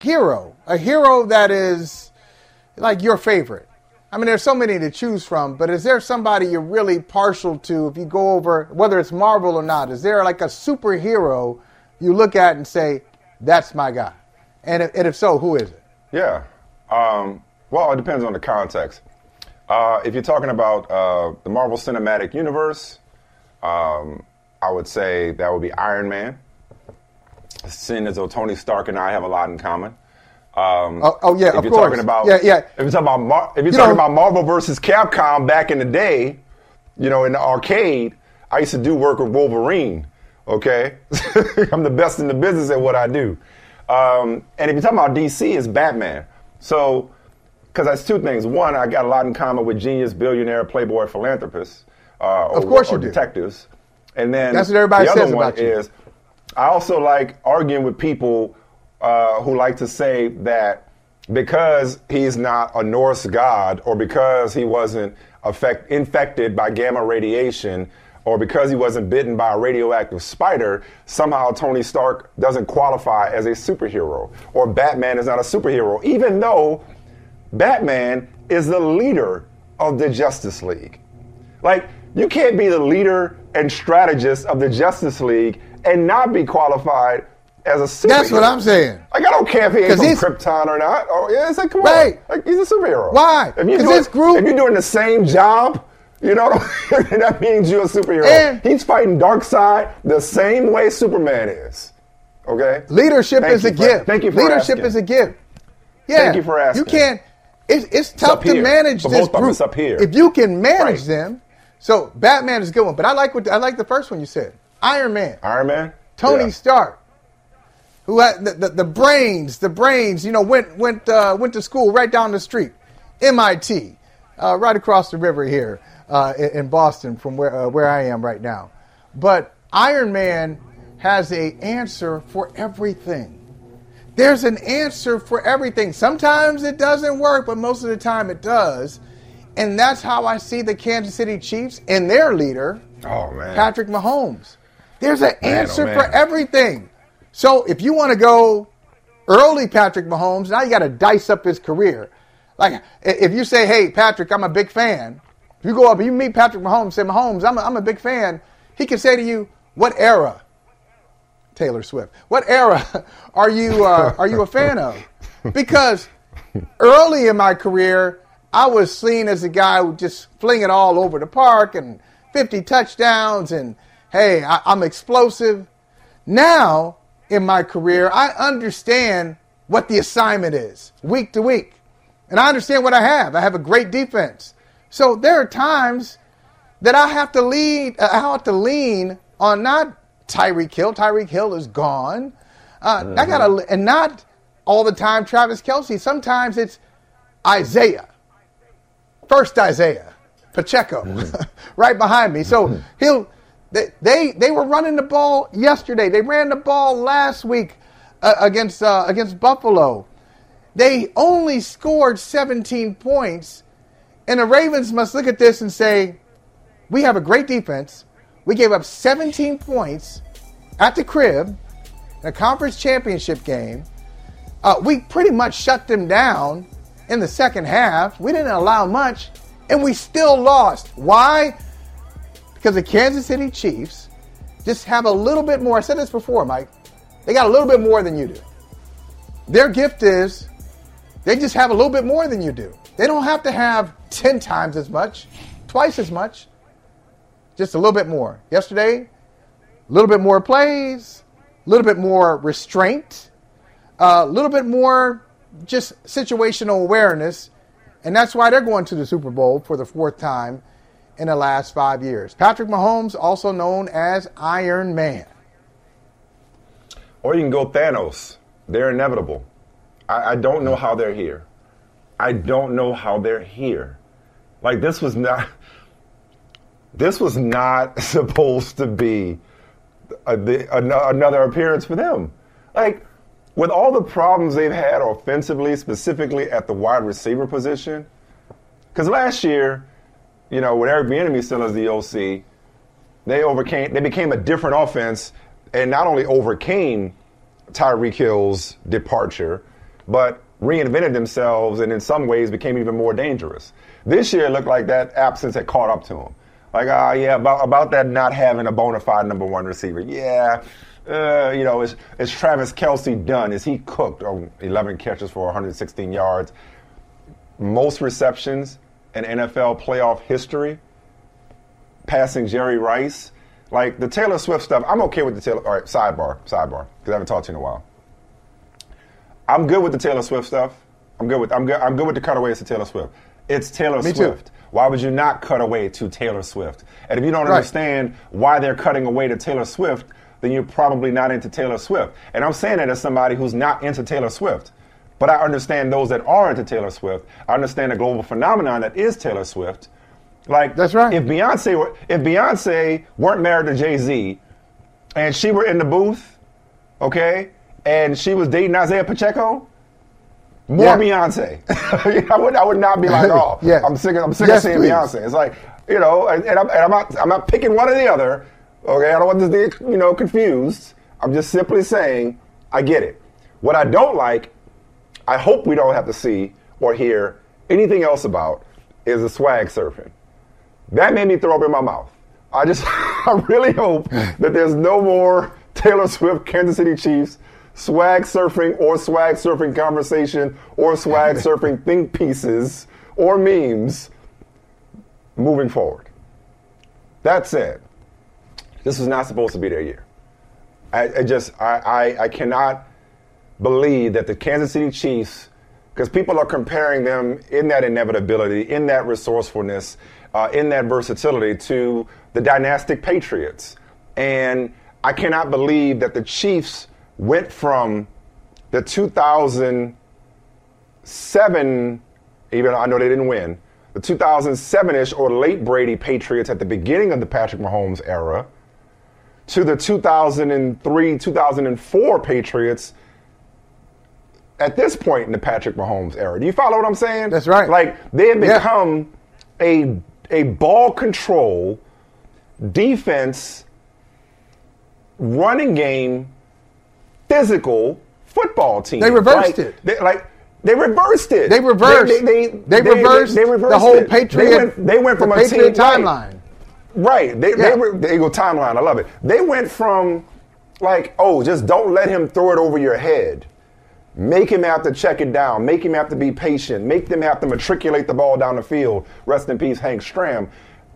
Hero, a hero that is like your favorite. I mean, there's so many to choose from, but is there somebody you're really partial to if you go over, whether it's Marvel or not? Is there like a superhero you look at and say, that's my guy? And if, and if so, who is it? Yeah. Um, well, it depends on the context. Uh, if you're talking about uh, the Marvel Cinematic Universe, um, I would say that would be Iron Man. Seeing as though Tony Stark and I have a lot in common. Um, oh, oh, yeah, of course. If you're talking about, yeah, yeah. If you're talking about, Mar- if you're you talking about Marvel versus Capcom back in the day, you know, in the arcade, I used to do work with Wolverine, okay? I'm the best in the business at what I do. Um, and if you're talking about D C, it's Batman. So, because that's two things. One, I got a lot in common with genius, billionaire, playboy, philanthropists. Uh, or, of course you or do. Detectives. And then that's what everybody the other says one about you. Is... I also like arguing with people uh, who like to say that because he's not a Norse god or because he wasn't affect, infected by gamma radiation or because he wasn't bitten by a radioactive spider, somehow Tony Stark doesn't qualify as a superhero or Batman is not a superhero, even though Batman is the leader of the Justice League. Like, You can't be the leader and strategist of the Justice League and not be qualified as a superhero. That's what I'm saying. Like, I don't care if he ain't from Krypton or not. Oh, yeah, it's like, come right. on. Like, he's a superhero. Why? Because this group... If you're doing the same job, you know, that means you're a superhero. And he's fighting Darkseid the same way Superman is. Okay? Leadership Thank is a for, gift. Thank you for Leadership asking. Leadership is a gift. Yeah. Thank you for asking. You can't... It's, it's tough it's to manage for this group. Up here. If you can manage right. them... So, Batman is a good one. But I like what I like the first one you said. Iron Man. Iron Man? Tony yeah. Stark. Who had the, the, the brains, the brains, you know, went went uh, went to school right down the street, M I T, uh, right across the river here uh, in, in Boston from where uh, where I am right now. But Iron Man has a answer for everything. There's an answer for everything. Sometimes it doesn't work, but most of the time it does. And that's how I see the Kansas City Chiefs and their leader, oh, man. Patrick Mahomes. There's an man, answer oh, man. for everything. So if you want to go early Patrick Mahomes, now you got to dice up his career. Like, if you say, hey, Patrick, I'm a big fan. If you go up and you meet Patrick Mahomes, say, Mahomes, I'm a, I'm a big fan. He can say to you, what era? Taylor Swift. What era are you, uh, are you a fan of? Because early in my career, I was seen as a guy who just fling it all over the park and fifty touchdowns and, hey, I, I'm explosive. Now... in my career, I understand what the assignment is week to week. And I understand what I have. I have a great defense. So there are times that I have to lead, I have to lean on not Tyreek Hill. Tyreek Hill is gone. Uh, mm-hmm. I gotta, and not all the time Travis Kelce. Sometimes it's Isaiah. First Isaiah. Pacheco. Mm-hmm. right behind me. So mm-hmm. he'll... They, they they were running the ball yesterday. They ran the ball last week uh, against uh, against Buffalo. They only scored seventeen points, and the Ravens must look at this and say, we have a great defense. We gave up seventeen points at the crib in a conference championship game. Uh, we pretty much shut them down in the second half. We didn't allow much, and we still lost. Why? Because the Kansas City Chiefs just have a little bit more. I said this before, Mike. They got a little bit more than you do. Their gift is they just have a little bit more than you do. They don't have to have ten times as much, twice as much, just a little bit more. Yesterday, a little bit more plays, a little bit more restraint, a little bit more just situational awareness. And that's why they're going to the Super Bowl for the fourth time in the last five years. Patrick Mahomes, also known as Iron Man. Or you can go Thanos. They're inevitable. I, I don't know how they're here. I don't know how they're here. Like, this was not... This was not supposed to be a, the, a, another appearance for them. Like, with all the problems they've had offensively, specifically at the wide receiver position, because last year... You know, with Eric Bieniemy still as the O C, they overcame. They became a different offense, and not only overcame Tyreek Hill's departure, but reinvented themselves, and in some ways became even more dangerous. This year, it looked like that absence had caught up to them. Like, ah, uh, yeah, about about that not having a bona fide number one receiver. Yeah, uh, you know, is is Travis Kelce done? Is he cooked? Oh, eleven catches for one hundred sixteen yards, most receptions in N F L playoff history, passing Jerry Rice. Like, the Taylor Swift stuff, I'm okay with the Taylor... All right, sidebar, sidebar, because I haven't talked to you in a while. I'm good with the Taylor Swift stuff. I'm good with I'm good, I'm good with the cutaways to Taylor Swift. It's Taylor Me Swift. Too. Why would you not cut away to Taylor Swift? And if you don't right. understand why they're cutting away to Taylor Swift, then you're probably not into Taylor Swift. And I'm saying that as somebody who's not into Taylor Swift. But I understand those that are into Taylor Swift. I understand the global phenomenon that is Taylor Swift. Like, that's right. If Beyonce were, if Beyonce weren't married to Jay-Z, and she were in the booth, okay, and she was dating Isaiah Pacheco, more yeah. Beyonce. I would, I would not be like, oh, yeah. I'm sick. Of, I'm sick yes, of seeing please. Beyonce. It's like, you know, and, and, I'm, and I'm not, I'm not picking one or the other. Okay, I don't want this to be, you know, confused. I'm just simply saying, I get it. What I don't like. I hope we don't have to see or hear anything else about is the swag surfing. That made me throw up in my mouth. I just, I really hope that there's no more Taylor Swift, Kansas City Chiefs, swag surfing or swag surfing conversation or swag surfing think pieces or memes moving forward. That said, this was not supposed to be their year. I, I just, I, I, I cannot believe that the Kansas City Chiefs, because people are comparing them in that inevitability, in that resourcefulness, Uh, in that versatility to the dynastic Patriots. And I cannot believe that the Chiefs went from the two thousand seven, even though I know they didn't win, the two thousand seven-ish or late Brady Patriots at the beginning of the Patrick Mahomes era to the two thousand three, two thousand four Patriots at this point in the Patrick Mahomes era. Do you follow what I'm saying? That's right. Like, they have become yeah. a... a ball control, defense, running game, physical football team. They reversed like, it. They, like they reversed it. They reversed. They, they, they, they, reversed, they, they reversed the whole Patriot. They went, they went from the a Patriot team, timeline. Right. right. They, yeah. they, they go timeline. I love it. They went from like, oh, just don't let him throw it over your head. Make him have to check it down. Make him have to be patient. Make them have to matriculate the ball down the field. Rest in peace, Hank Stram.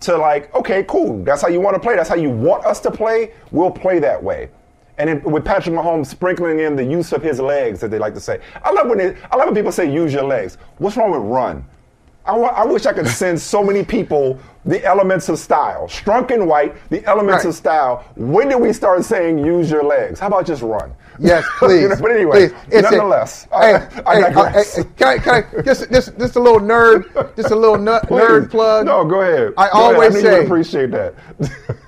To like, okay, cool. That's how you want to play. That's how you want us to play. We'll play that way. And it, with Patrick Mahomes sprinkling in the use of his legs that they like to say. I love when they, I love when people say use your legs. What's wrong with run? I, want, I wish I could send so many people the elements of style. Strunk and White, the elements right. of style. When did we start saying use your legs? How about just run? Yes, please. You know, but anyway, please. nonetheless, a, I, hey, I digress. Hey, can I, can I, just, just, just a little nerd, just a little nu- nerd plug. No, go ahead. I go always ahead. I say, appreciate that.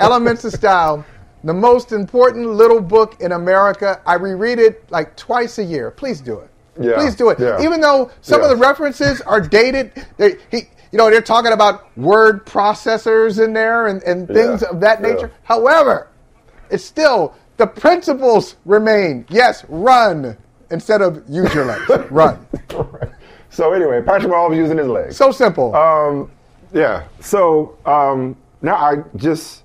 Elements of Style, the most important little book in America. I reread it like twice a year. Please do it. Yeah, Please do it. Yeah. Even though some yeah. of the references are dated, they, he, you know, they're talking about word processors in there and, and things yeah. of that nature. Yeah. However, it's still the principles remain. Yes, run instead of use your legs. Run. Right. So anyway, Patrick Mahomes using his legs. So simple. Um, yeah. So um, now I just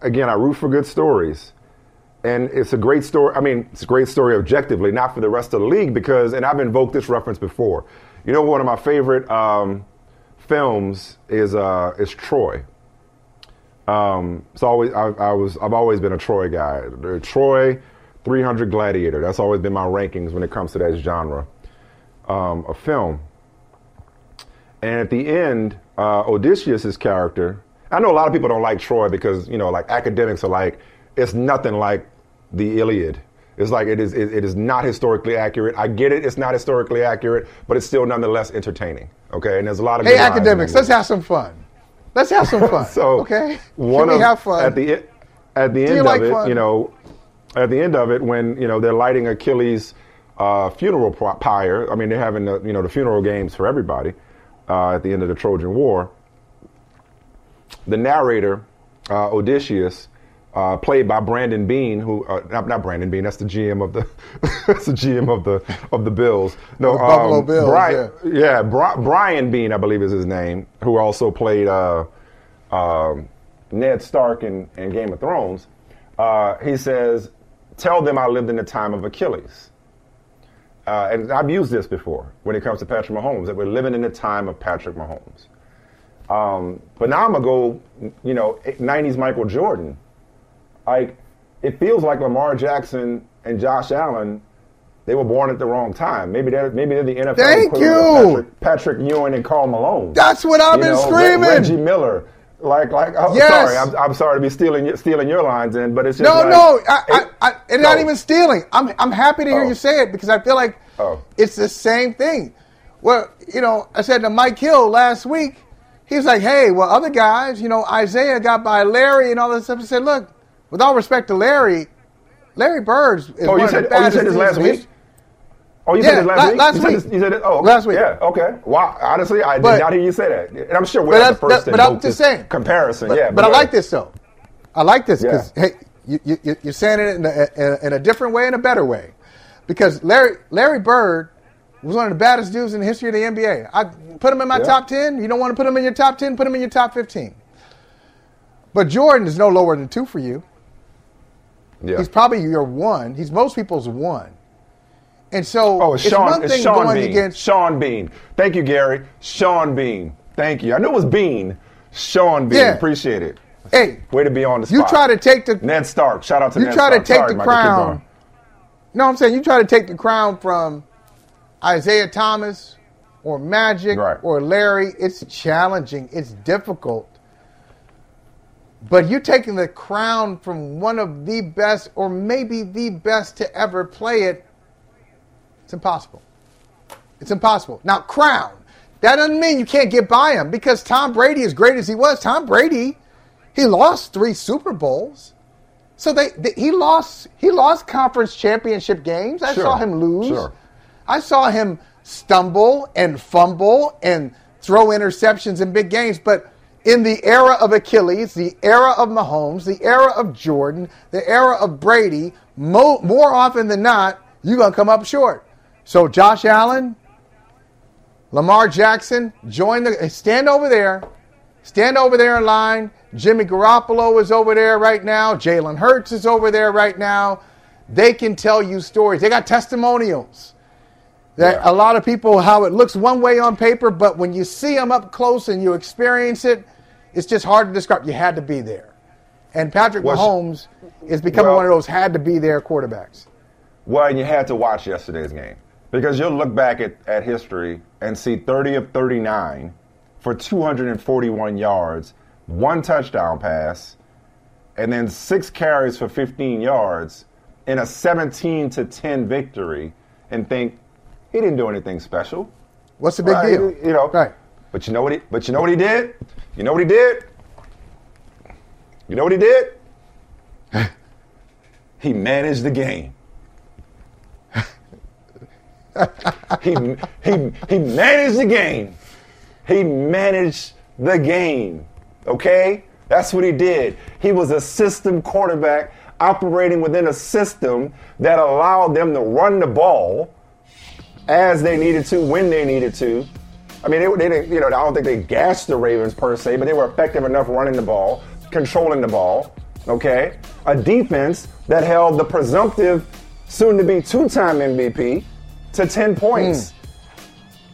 again I root for good stories. And it's a great story. I mean, it's a great story objectively, not for the rest of the league because, and I've invoked this reference before. You know, one of my favorite um, films is uh, is Troy. Um, it's always I, I was I've always been a Troy guy. Troy, three hundred Gladiator. That's always been my rankings when it comes to that genre um, of film. And at the end, uh, Odysseus's character. I know a lot of people don't like Troy because you know, like academics are like. It's nothing like the Iliad. It's like it is it, it is not historically accurate. I get it. It's not historically accurate, but it's still nonetheless entertaining. Okay, and there's a lot of hey academics. Let's have some fun. Let's have some fun. so okay, one Can we of, have fun at the at the Do end of like it. Fun? You know, at the end of it, when you know they're lighting Achilles' uh, funeral pyre. I mean, they're having the you know the funeral games for everybody uh, at the end of the Trojan War. The narrator, uh, Odysseus. Uh, played by Brandon Bean, who uh, not, not Brandon Bean, that's the G M of the that's the G M of the of the Bills. No, um, Buffalo Bills. Brian, yeah, yeah Bri- Brian Bean, I believe is his name, who also played uh, uh, Ned Stark in, in Game of Thrones. Uh, he says, "Tell them I lived in the time of Achilles." Uh, and I've used this before when it comes to Patrick Mahomes that we're living in the time of Patrick Mahomes. Um, but now I'm gonna go, you know, nineties Michael Jordan. Like, it feels like Lamar Jackson and Josh Allen, they were born at the wrong time. Maybe they're, maybe they're the N F L Thank equivalent you. of Patrick, Patrick Ewing and Karl Malone. That's what I've you been know, screaming. Reg, Reggie Miller. Like, like. Oh, yes. Sorry, I'm, I'm sorry to be stealing stealing your lines in, but it's just no, like, no. I, I, I, it's no. not even stealing. I'm I'm happy to hear oh. you say it because I feel like oh. it's the same thing. Well, you know, I said to Mike Hill last week, he was like, hey, well, other guys, you know, Isaiah got by Larry and all this stuff. He said, look. With all respect to Larry, Larry Bird is oh, one you said, of the baddest. Oh, you said this last week? Oh, you yeah, said this last la- week? Last you week. Said this, you said it, oh, okay. Last week. Yeah, okay. Wow, honestly, I but, did not hear you say that. And I'm sure we're not the first that, But I'm just saying. Comparison, but, yeah. But, but I like this, though. I like this because, yeah. hey, you, you, you're saying it in a, in a different way and a better way. Because Larry Larry Bird was one of the baddest dudes in the history of the N B A. I put him in my yeah. top ten. You don't want to put him in your top ten, put him in your top fifteen. But Jordan is no lower than two for you. Yeah. He's probably your one. He's most people's one. And so oh, it's, it's Sean, one thing it's Sean going Bean. against Sean Bean. Thank you, Gary. Sean Bean. Thank you. I knew it was Bean. Sean Bean. Yeah. Appreciate it. Hey, way to be on the spot. You try to take the Ned Stark. Shout out to Ned Stark. You try to take Sorry, the Michael, crown. No, I'm saying you try to take the crown from Isaiah Thomas or Magic right. or Larry. It's challenging. It's difficult. But you're taking the crown from one of the best, or maybe the best to ever play it. It's impossible. It's impossible. Now, crown. That doesn't mean you can't get by him, because Tom Brady, as great as he was, Tom Brady, he lost three Super Bowls. So they, they he lost he lost conference championship games. I sure. saw him lose. Sure. I saw him stumble and fumble and throw interceptions in big games. But in the era of Achilles, the era of Mahomes, the era of Jordan, the era of Brady, mo- more often than not, you're going to come up short. So Josh Allen, Lamar Jackson, join the stand over there. Stand over there in line. Jimmy Garoppolo is over there right now. Jalen Hurts is over there right now. They can tell you stories. They got testimonials. That yeah. a lot of people, how it looks one way on paper, but when you see them up close and you experience it, it's just hard to describe. You had to be there. And Patrick well, Mahomes is becoming well, one of those had-to-be-there quarterbacks. Well, you had to watch yesterday's game. Because you'll look back at, at history and see thirty of thirty-nine for two hundred forty-one yards, one touchdown pass, and then six carries for fifteen yards in a seventeen to ten victory, and think he didn't do anything special. What's the big right? deal? You know, right. But you know what he but you know what he did? You know what he did? You know what he did? He managed the game. he, he, he managed the game. He managed the game, okay? That's what he did. He was a system quarterback operating within a system that allowed them to run the ball as they needed to, when they needed to. I mean, they, they didn't, you know, I don't think they gassed the Ravens per se, but they were effective enough running the ball, controlling the ball, okay? A defense that held the presumptive, soon-to-be two-time M V P to ten points. Mm.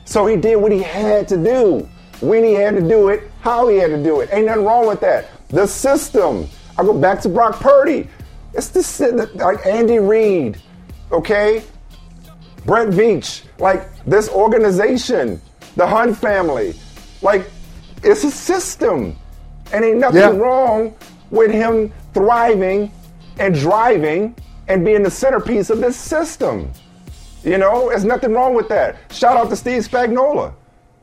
So he did what he had to do, when he had to do it, how he had to do it. Ain't nothing wrong with that. The system. I go back to Brock Purdy. It's the like Andy Reid, okay? Brett Veach, like this organization, the Hunt family, like it's a system, and ain't nothing yeah. wrong with him thriving and driving and being the centerpiece of this system. You know, there's nothing wrong with that. Shout out to Steve Spagnuolo,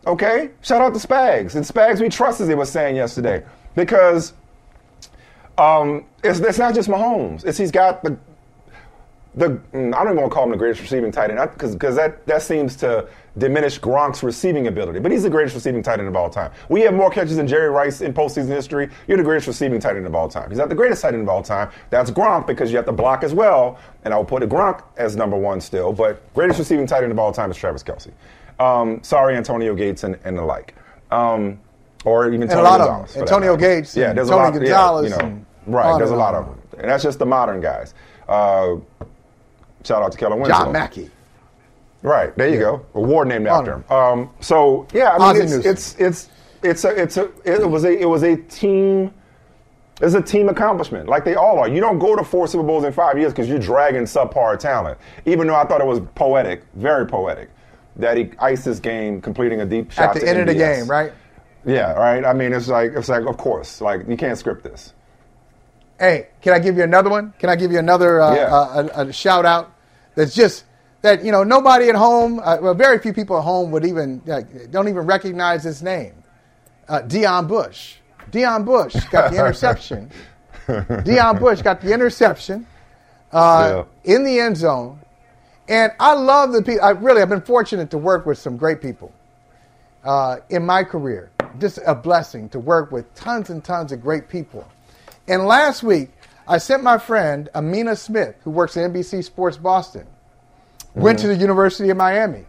okay? Shout out to Spags. And Spags, we trust, as he was saying yesterday, because um, it's, it's not just Mahomes. It's he's got the, the I don't even want to call him the greatest receiving tight end, because that, that seems to diminish Gronk's receiving ability. But he's the greatest receiving tight end of all time. We have more catches than Jerry Rice in postseason history. You're the greatest receiving tight end of all time. He's not the greatest tight end of all time. That's Gronk, because you have to block as well. And I'll put a Gronk as number one still, but greatest receiving tight end of all time is Travis Kelce. Um, sorry, Antonio Gates and, and the like. Um, or even Tony Gonzalez. Antonio Gates, yeah, there's Tony a lot, Gonzalez. Yeah, you know, right, there's a lot of them. And that's just the modern guys. Uh, shout out to Kellen Winslow. John Mackey. Right, there you yeah. go. Award named after him. Um, so, yeah, I mean, it's, it's it's it's a, it's a it was a it was a team It's a team accomplishment, like they all are. You don't go to four Super Bowls in five years because you're dragging subpar talent, even though I thought it was poetic, very poetic, that he iced his game, completing a deep shot. At the end of the game, right? Yeah, right? I mean, it's like, it's like, of course. Like, you can't script this. Hey, can I give you another one? Can I give you another uh, yeah. uh, a, a shout-out that's just that, you know, nobody at home, uh, well, very few people at home would even, uh, don't even recognize his name. Uh, Deion Bush. Deion Bush got the interception. Deion Bush got the interception uh, yeah. in the end zone. And I love the people. I really, I've been fortunate to work with some great people uh, in my career. Just a blessing to work with tons and tons of great people. And last week, I sent my friend Amina Smith, who works at N B C Sports Boston, mm-hmm. went to the University of Miami,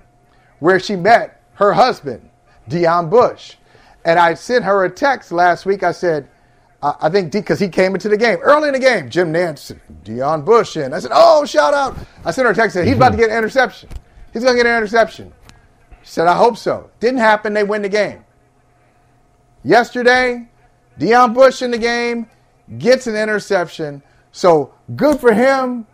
where she met her husband, Deion Bush. And I sent her a text last week. I said, I, I think because he came into the game early in the game. Jim Nance, Deion Bush in. I said, oh, shout out. I sent her a text and said, he's about to get an interception. He's going to get an interception. She said, I hope so. Didn't happen. They win the game. Yesterday, Deion Bush in the game gets an interception. So good for him.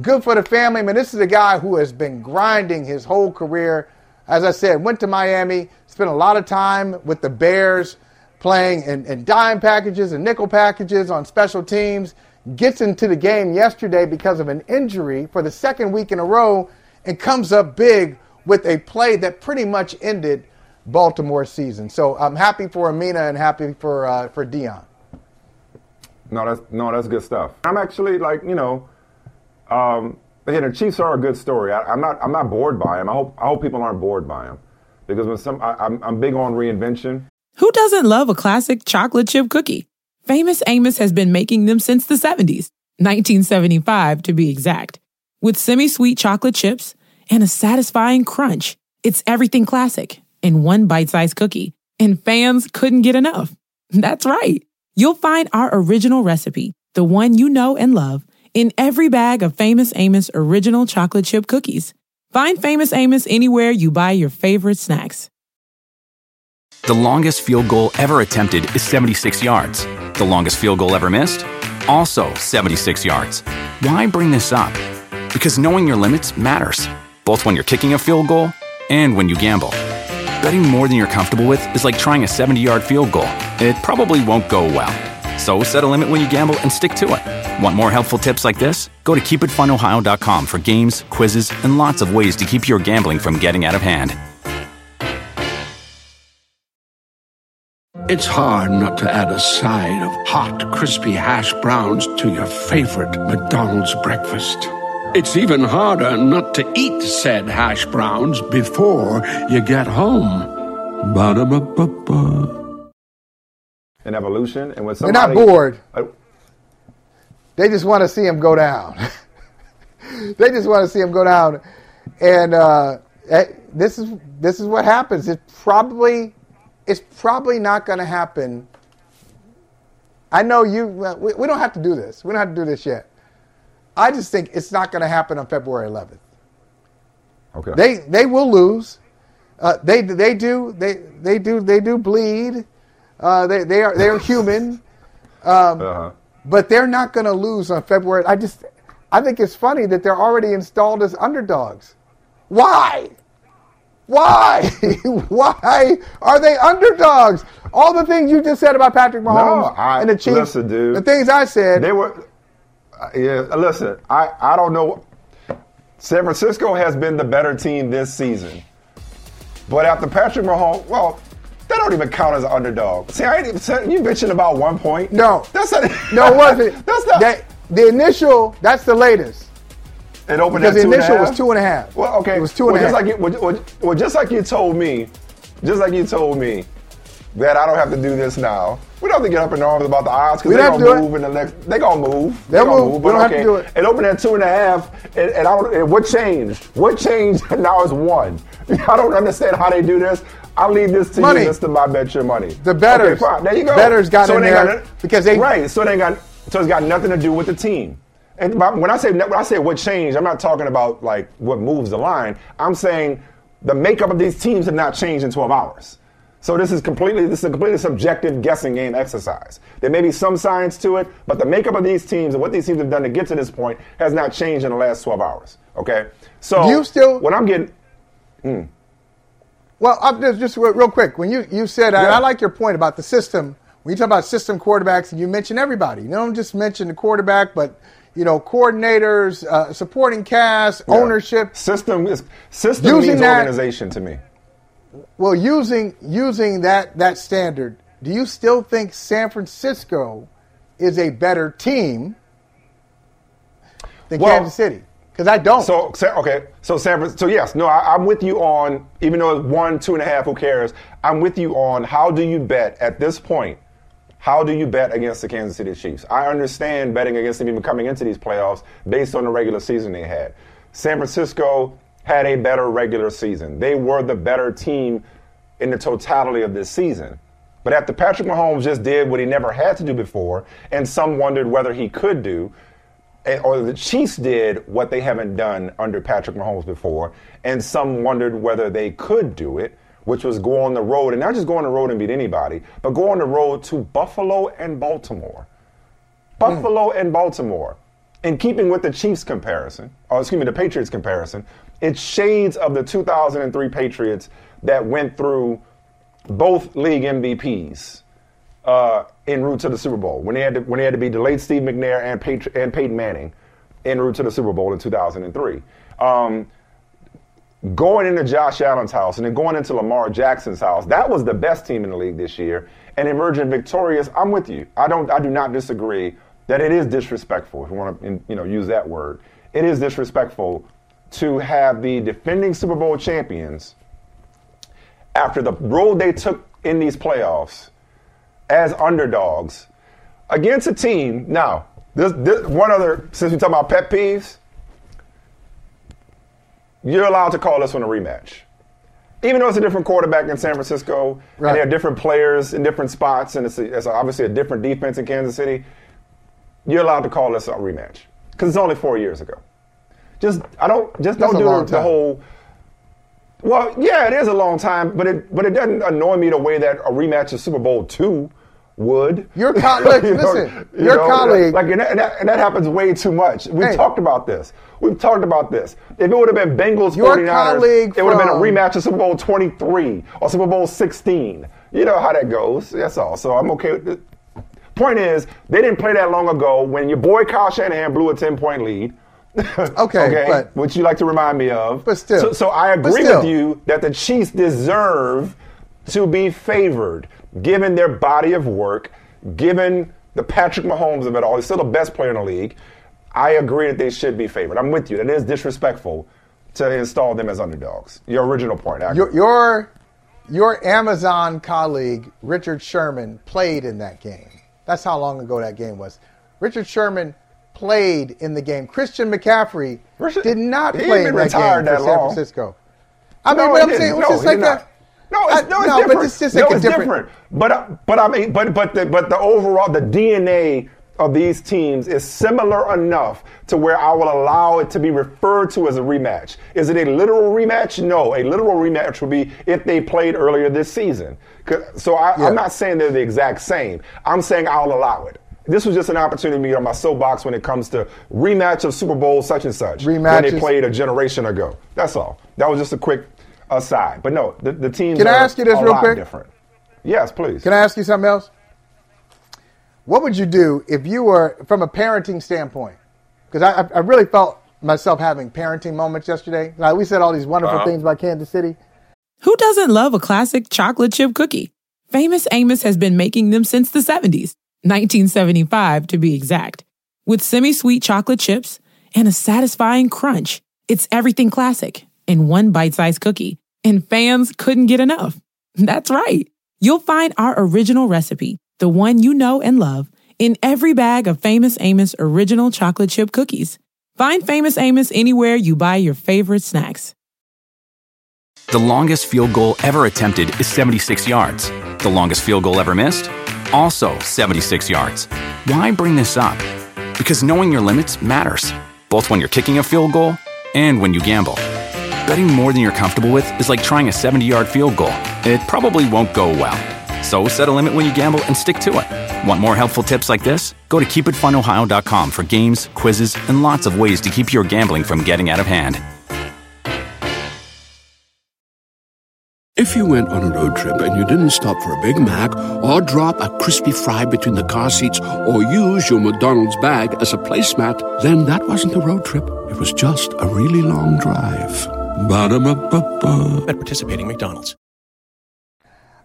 Good for the family. I mean, this is a guy who has been grinding his whole career. As I said, went to Miami, spent a lot of time with the Bears, playing in, in dime packages and nickel packages on special teams, gets into the game yesterday because of an injury for the second week in a row, and comes up big with a play that pretty much ended Baltimore's season. So I'm happy for Amina and happy for uh, for Deion. No, that's no, that's good stuff. I'm actually like you know, um, you know, Chiefs are a good story. I, I'm not I'm not bored by them. I hope I hope people aren't bored by them, because when some I, I'm I'm big on reinvention. Who doesn't love a classic chocolate chip cookie? Famous Amos has been making them since the seventies, nineteen seventy-five to be exact. With semi-sweet chocolate chips and a satisfying crunch, it's everything classic in one bite-sized cookie, and fans couldn't get enough. That's right. You'll find our original recipe, the one you know and love, in every bag of Famous Amos original chocolate chip cookies. Find Famous Amos anywhere you buy your favorite snacks. The longest field goal ever attempted is seventy-six yards. The longest field goal ever missed? Also seventy-six yards. Why bring this up? Because knowing your limits matters, both when you're kicking a field goal and when you gamble. Betting more than you're comfortable with is like trying a seventy-yard field goal. It probably won't go well. So set a limit when you gamble and stick to it. Want more helpful tips like this? Go to keep it fun ohio dot com for games, quizzes, and lots of ways to keep your gambling from getting out of hand. It's hard not to add a side of hot, crispy hash browns to your favorite McDonald's breakfast. It's even harder not to eat said hash browns before you get home. Ba-da-ba-ba-ba. An evolution, and when somebody... They're not bored. I... They just want to see him go down. They just want to see him go down. And uh, this is this is what happens. It probably... It's probably not going to happen. I know you, we, we don't have to do this. We don't have to do this yet. I just think it's not going to happen on February eleventh. Okay. They they will lose. Uh, they they do they they do they do bleed. Uh, they they are they are human. Um, uh-huh. But they're not going to lose on February. I just I think it's funny that they're already installed as underdogs. Why? Why? Why are they underdogs? All the things you just said about Patrick Mahomes no, I, and the Chiefs, listen, dude, the things I said. They were, uh, yeah, listen, I, I don't know. San Francisco has been the better team this season. But after Patrick Mahomes, well, they don't even count as an underdog. See, I ain't even said, you bitching about one point. No. That's not. No, it wasn't. That's not. That, the initial, that's the latest. It opened because at two the initial and a half? was two and a half. Well, okay, it was two and well, a half. Just like you, well, well, just like you told me, just like you told me that I don't have to do this now. We don't have to get up in arms about the odds because they're gonna move it. in the next. They're gonna move. They'll they move. move. But we don't okay. have to do it. It opened at two and a half, and, and I don't. And what changed? What changed? Now it's one. I don't understand how they do this. I'll leave this to money. you. This to my bet your money. The betters. Okay, fine. There you go. Betters got so in there got, because they right. So they got. So it's got nothing to do with the team. And when I say when I say what changed, I'm not talking about like what moves the line. I'm saying the makeup of these teams have not changed in twelve hours. So this is completely this is a completely subjective guessing game exercise. There may be some science to it, but the makeup of these teams and what these teams have done to get to this point has not changed in the last twelve hours. Okay, so you still what I'm getting. Mm. Well, I'm just, just real quick, when you you said yeah. I, I like your point about the system. When you talk about system quarterbacks, and you mention everybody, you don't just mention the quarterback, but you know, coordinators, uh, supporting cast, yeah. ownership. System is system using means that, organization to me. Well, using using that that standard, do you still think San Francisco is a better team than well, Kansas City? Because I don't. So okay, so San Francisco. So yes, no, I, I'm with you on. Even though it's one, two and a half, who cares? I'm with you on. How do you bet at this point? How do you bet against the Kansas City Chiefs? I understand betting against them even coming into these playoffs based on the regular season they had. San Francisco had a better regular season. They were the better team in the totality of this season. But after Patrick Mahomes just did what he never had to do before, and some wondered whether he could do, or the Chiefs did what they haven't done under Patrick Mahomes before, and some wondered whether they could do it, which was go on the road, and not just go on the road and beat anybody, but go on the road to Buffalo and Baltimore. Buffalo mm. and Baltimore. In keeping with the Chiefs comparison, or excuse me, the Patriots comparison, it's shades of the two thousand three Patriots that went through both league M V Ps uh, en route to the Super Bowl, when they had to, when they had to be delayed Steve McNair and, Patri- and Peyton Manning en route to the Super Bowl in two thousand three. Um, going into Josh Allen's house and then going into Lamar Jackson's house, that was the best team in the league this year. And emerging victorious, I'm with you. I don't, I do not disagree that it is disrespectful, if you want to you know, use that word. It is disrespectful to have the defending Super Bowl champions, after the road they took in these playoffs as underdogs against a team. Now, this, this one other, since we're talking about pet peeves, you're allowed to call this one a rematch. Even though it's a different quarterback in San Francisco, right, and they have different players in different spots, and it's, a, it's obviously a different defense in Kansas City, you're allowed to call this a rematch because it's only four years ago. Just I don't just That's don't do the whole. Well, yeah, it is a long time, but it but it doesn't annoy me the way that a rematch of Super Bowl two would. Your colleague, you know, listen, you your know, colleague, like and that, and, that, and that happens way too much. We hey. talked about this. We've talked about this. If it would have been Bengals forty-niners, it would have been a rematch of Super Bowl twenty-three or Super Bowl sixteen. You know how that goes. That's all. So I'm okay with it. Point is, they didn't play that long ago when your boy Kyle Shanahan blew a ten-point lead. okay, okay but, which you like to remind me of. But still. So, so I agree with you that the Chiefs deserve to be favored, given their body of work, given the Patrick Mahomes of it all. He's still the best player in the league. I agree that they should be favored. I'm with you. That is disrespectful to install them as underdogs. Your original point. Your, your, your Amazon colleague, Richard Sherman, played in that game. That's how long ago that game was. Richard Sherman played in the game. Christian McCaffrey Richard, did not play in that game that for San Francisco. I mean, no, but I'm saying it was no, just like that. No, it's, no, it's no, different. But it's just like no, it's different. different. But uh, but I mean, but but the but the overall the D N A of these teams is similar enough to where I will allow it to be referred to as a rematch. Is it a literal rematch? No, a literal rematch would be if they played earlier this season. So I, yeah. I'm not saying they're the exact same. I'm saying I'll allow it. This was just an opportunity to be on my soapbox when it comes to rematch of Super Bowl such and such. Rematches. When they played a generation ago. That's all. That was just a quick aside. But no, the, the teams Can I ask you this real quick? Different. Yes, please. Can I ask you something else? What would you do if you were, from a parenting standpoint, because I, I really felt myself having parenting moments yesterday. Like we said all these wonderful uh-huh. things about Kansas City. Who doesn't love a classic chocolate chip cookie? Famous Amos has been making them since the seventies. nineteen seventy-five to be exact. With semi-sweet chocolate chips and a satisfying crunch, it's everything classic in one bite-sized cookie, and fans couldn't get enough. That's right. You'll find our original recipe, the one you know and love, in every bag of Famous Amos original chocolate chip cookies. Find Famous Amos anywhere you buy your favorite snacks. The longest field goal ever attempted is seventy-six yards. The longest field goal ever missed? Also seventy-six yards. Why bring this up? Because knowing your limits matters, both when you're kicking a field goal and when you gamble. Betting more than you're comfortable with is like trying a seventy-yard field goal. It probably won't go well. So set a limit when you gamble and stick to it. Want more helpful tips like this? Go to keep it fun ohio dot com for games, quizzes, and lots of ways to keep your gambling from getting out of hand. If you went on a road trip and you didn't stop for a Big Mac or drop a crispy fry between the car seats or use your McDonald's bag as a placemat, then that wasn't a road trip. It was just a really long drive. Ba-da-ba-ba-ba. At participating McDonald's.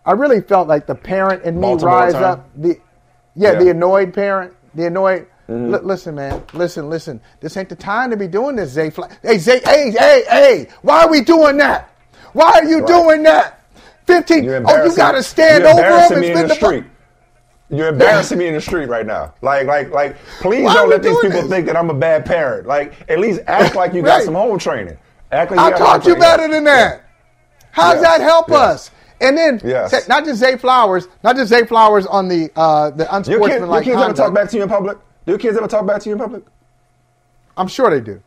I really felt like the parent in me Baltimore rise time. up. The, yeah, yeah, the annoyed parent. The annoyed... Mm-hmm. L- listen, man. Listen, listen. This ain't the time to be doing this, Zay Fly. Hey, Zay, hey, hey, hey. Why are we doing that? Why are you right. doing that? fifteen Oh, you gotta stand over him and spin the street. Fu- You're embarrassing me in the street right now. Like, like, like. Please Why don't let these people this? think that I'm a bad parent. Like, at least act like you right. got some home training. Act like you I got taught you training. better than that. Yeah. How's yeah. that help yeah. us? And then, yes. not just Zay Flowers, not just Zay Flowers on the uh, the unsportsmanlike. Do your kids ever talk back to you in public? Do your kids ever talk back to you in public? I'm sure they do.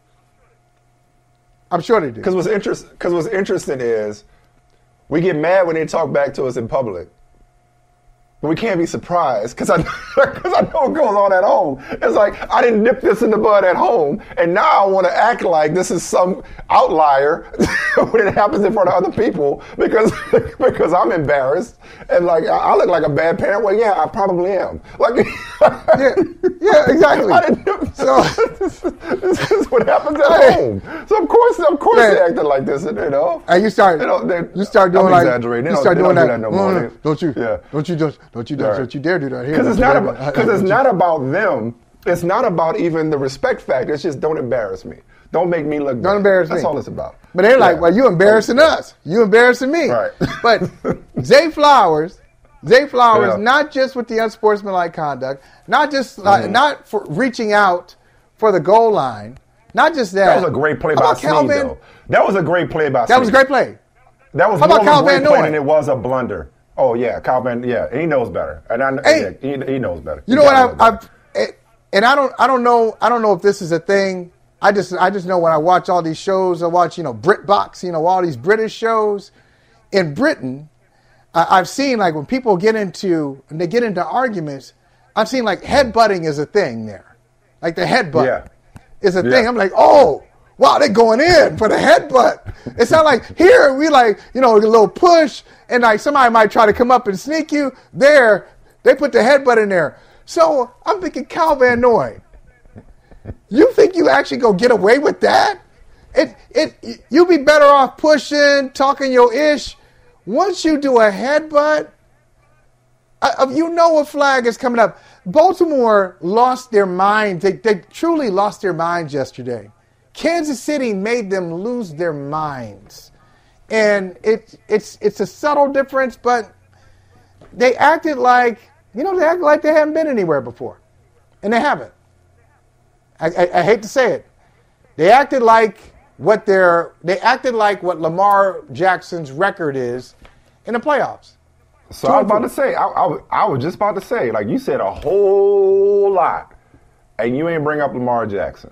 I'm sure they do. Because what's, interest, what's interesting is we get mad when they talk back to us in public. But we can't be surprised because I, I know what goes on at home. It's like, I didn't nip this in the bud at home, and now I want to act like this is some outlier when it happens in front of other people because because I'm embarrassed. And, like, I, I look like a bad parent. Well, yeah, I probably am. Like, yeah, yeah, exactly. I didn't nip this. So, this is what happens at hey. home. So, of course, of course hey. they acted like this, you know. And you start, you, know, they, you start doing I'm like, exaggerating. You start doing do that. that no more. No, no, no. Don't you? Yeah. Don't you just. Don't you, right. don't you dare do that here. Because it's, not, about, cause it's not about them. It's not about even the respect factor. It's just don't embarrass me. Don't make me look don't bad. Don't embarrass That's me. That's all it's about. But they're yeah. like, well, you embarrassing don't us. You embarrassing me. Right. But Zay Flowers, Zay Flowers, yeah. not just with the unsportsmanlike conduct, not just mm-hmm. uh, not for reaching out for the goal line, not just that. That was a great play by Snead, though. That was a great play by Snead. That was a great play. That was How about Kyle Van Noy? And it was a blunder. Oh yeah, Kyle Van. Yeah, he knows better, and I hey, yeah, he, he knows better. You know what? I, know I and I don't. I don't know. I don't know if this is a thing. I just. I just know when I watch all these shows, I watch you know BritBox, you know all these British shows. In Britain, I, I've seen like when people get into when they get into arguments, I've seen like headbutting is a thing there, like the headbutt yeah. is a yeah. thing. I'm like, oh. Wow, they're going in for the headbutt. It's not like here we like, you know, a little push and like somebody might try to come up and sneak you. There, they put the headbutt in there. So I'm thinking, Kyle Van Noy, you think you actually go get away with that? It, it, you'd be better off pushing, talking your ish. Once you do a headbutt, I, you know a flag is coming up. Baltimore lost their mind. They, they truly lost their minds yesterday. Kansas City made them lose their minds. And it, it's it's a subtle difference, but they acted like, you know, they act like they haven't been anywhere before. And they haven't. I, I, I hate to say it. They acted like what their they acted like what Lamar Jackson's record is in the playoffs. So I was about to say, I, I, I was just about to say, like you said a whole lot, and you ain't bring up Lamar Jackson.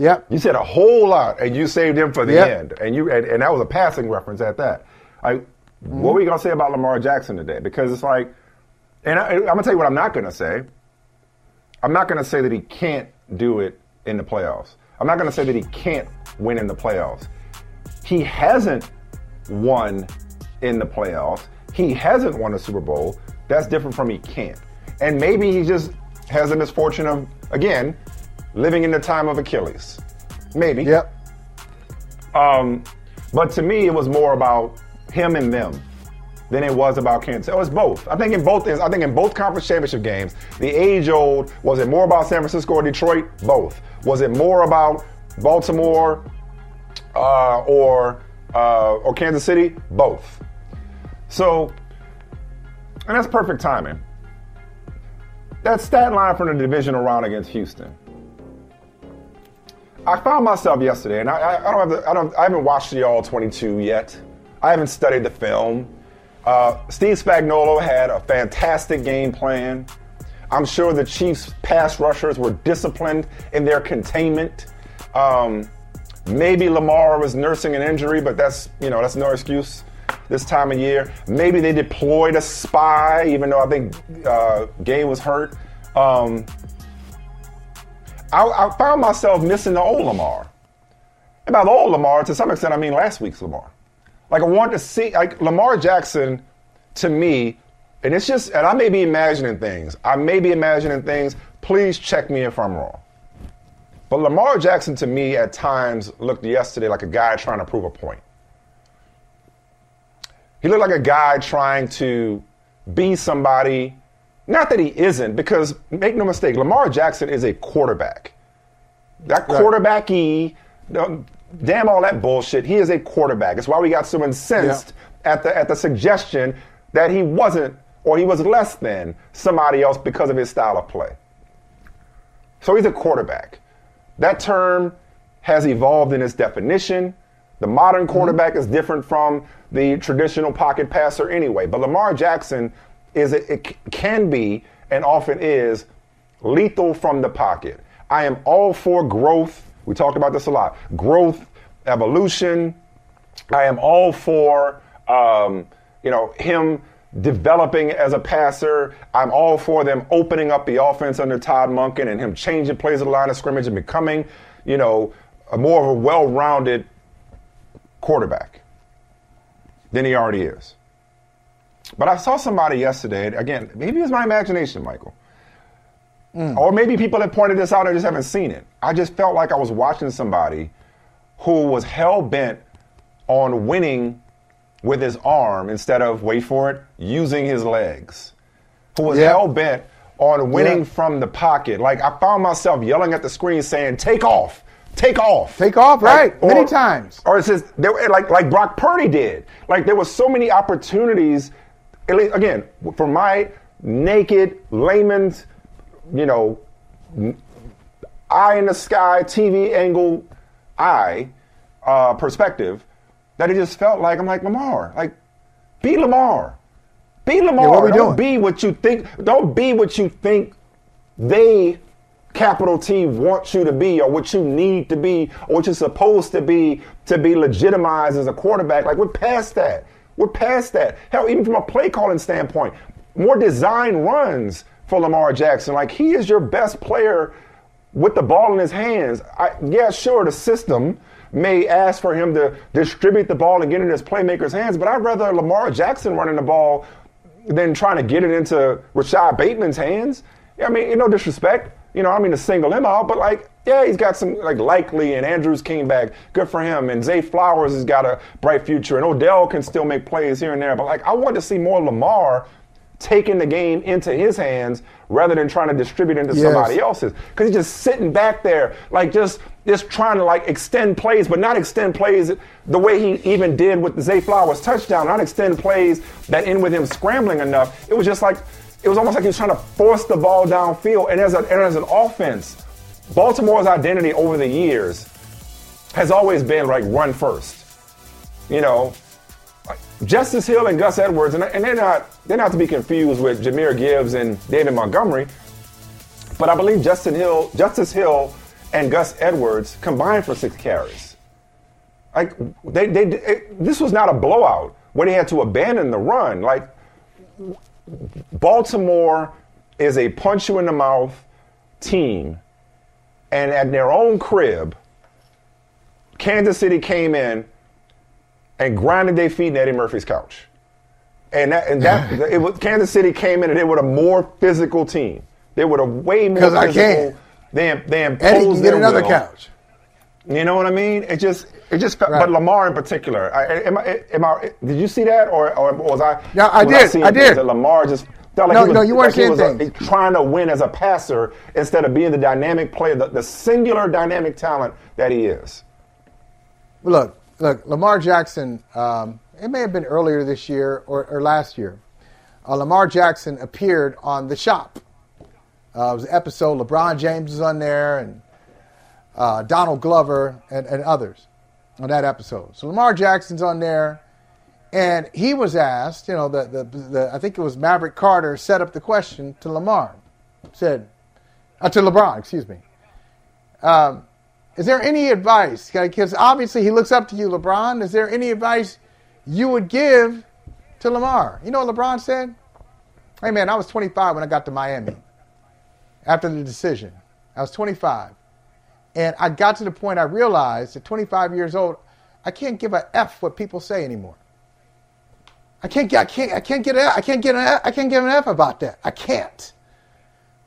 Yep. You said a whole lot, and you saved him for the yep. end. And you and, and that was a passing reference at that. Like, mm-hmm. what are we going to say about Lamar Jackson today? Because it's like, and I, I'm going to tell you what I'm not going to say. I'm not going to say that he can't do it in the playoffs. I'm not going to say that he can't win in the playoffs. He hasn't won in the playoffs. He hasn't won a Super Bowl. That's different from he can't. And maybe he just has the misfortune of, again, living in the time of Achilles. Maybe. Yep. Um, but to me, it was more about him and them than it was about Kansas. It was both. I think in both I think in both conference championship games, the age-old, was it more about San Francisco or Detroit? Both. Was it more about Baltimore uh, or uh, or Kansas City? Both. So, and that's perfect timing. That stat line from the divisional round against Houston. I found myself yesterday, and I, I don't have the, I don't I haven't watched the All twenty-two yet. I haven't studied the film. Uh, Steve Spagnuolo had a fantastic game plan. I'm sure the Chiefs' pass rushers were disciplined in their containment. Um, maybe Lamar was nursing an injury, but that's you know that's no excuse this time of year. Maybe they deployed a spy, even though I think uh, Gay was hurt. Um, I, I found myself missing the old Lamar. And by the old Lamar, to some extent, I mean last week's Lamar. Like, I wanted to see, like, Lamar Jackson, to me, and it's just, and I may be imagining things. I may be imagining things. Please check me if I'm wrong. But Lamar Jackson, to me, at times, looked yesterday like a guy trying to prove a point. He looked like a guy trying to be somebody. Not that he isn't, because make no mistake, Lamar Jackson is a quarterback. That quarterback-y, damn all that bullshit, he is a quarterback. It's why we got so incensed yeah. at the at the suggestion that he wasn't, or he was less than somebody else because of his style of play. So he's a quarterback. That term has evolved in its definition. The modern quarterback is different from the traditional pocket passer anyway. But Lamar Jackson is it, it can be and often is lethal from the pocket. I am all for growth. We talk about this a lot. Growth, evolution. I am all for um, you know him developing as a passer. I'm all for them opening up the offense under Todd Monken and him changing plays at the line of scrimmage and becoming you know a more of a well-rounded quarterback than he already is. But I saw somebody yesterday, again, maybe it's my imagination, Michael. Mm. Or maybe people have pointed this out and just haven't seen it. I just felt like I was watching somebody who was hell-bent on winning with his arm instead of, wait for it, using his legs. Who was yep. hell-bent on winning yep. from the pocket. Like, I found myself yelling at the screen saying, take off. Take off. Take off, right. Like, or, many times. Or it's just, they were, like, like Brock Purdy did. Like, there were so many opportunities, at least, again, for my naked layman's, you know, eye in the sky, T V angle, eye uh, perspective, that it just felt like, I'm like, Lamar, like, be Lamar. Be Lamar. Yeah, what are we don't doing? Be what you think. Don't be what you think they capital T wants you to be or what you need to be or what you're supposed to be to be legitimized as a quarterback. Like, we're past that. We're past that. Hell, even from a play calling standpoint, more design runs for Lamar Jackson. Like, he is your best player with the ball in his hands. I, yeah, sure, the system may ask for him to distribute the ball and get it in his playmaker's hands, but I'd rather Lamar Jackson running the ball than trying to get it into Rashad Bateman's hands. I mean, no disrespect. You know, I mean to single him out, but like, yeah, he's got some, like, likely, and Andrews came back. Good for him. And Zay Flowers has got a bright future. And Odell can still make plays here and there. But, like, I want to see more Lamar taking the game into his hands rather than trying to distribute into yes. somebody else's. Because he's just sitting back there, like, just, just trying to, like, extend plays, but not extend plays the way he even did with the Zay Flowers touchdown, not extend plays that end with him scrambling enough. It was just like, it was almost like he was trying to force the ball downfield. And as, a, and as an offense, Baltimore's identity over the years has always been, like, run first. You know, like Justice Hill and Gus Edwards, and, and they're not they're not to be confused with Jahmyr Gibbs and David Montgomery, but I believe Justin Hill, Justice Hill and Gus Edwards combined for six carries. Like, they, they, it, this was not a blowout where they had to abandon the run. Like, Baltimore is a punch-you-in-the-mouth team, and at their own crib, Kansas City came in and grinded their feet in Eddie Murphy's couch. And that, and that it was, Kansas City came in, and they were a more physical team. They were a way more physical. Because I can't. They, they imposed Eddie can get another will. Couch. You know what I mean? It just, it just. Right. But Lamar in particular. I, am I, am I? Did you see that, or, or was I? No, I did. I, I did. That Lamar just felt like no, he was, no, you weren't like seeing was things. A, trying to win as a passer instead of being the dynamic player, the, the singular dynamic talent that he is. Look, look, Lamar Jackson. Um, it may have been earlier this year or, or last year. Uh, Lamar Jackson appeared on The Shop. Uh, it was an episode. LeBron James was on there, and. Uh, Donald Glover, and, and others on that episode. So Lamar Jackson's on there, and he was asked, you know, the, the, the I think it was Maverick Carter set up the question to Lamar, said, uh, to LeBron, excuse me. Um, is there any advice, because obviously he looks up to you, LeBron, is there any advice you would give to Lamar? You know what LeBron said? Hey, man, I was twenty-five when I got to Miami after the decision. I was twenty-five. And I got to the point I realized at twenty-five years old, I can't give a f what people say anymore. I can't get, I can't, I can't get, a, I can't get, an f, I can't give an f about that. I can't,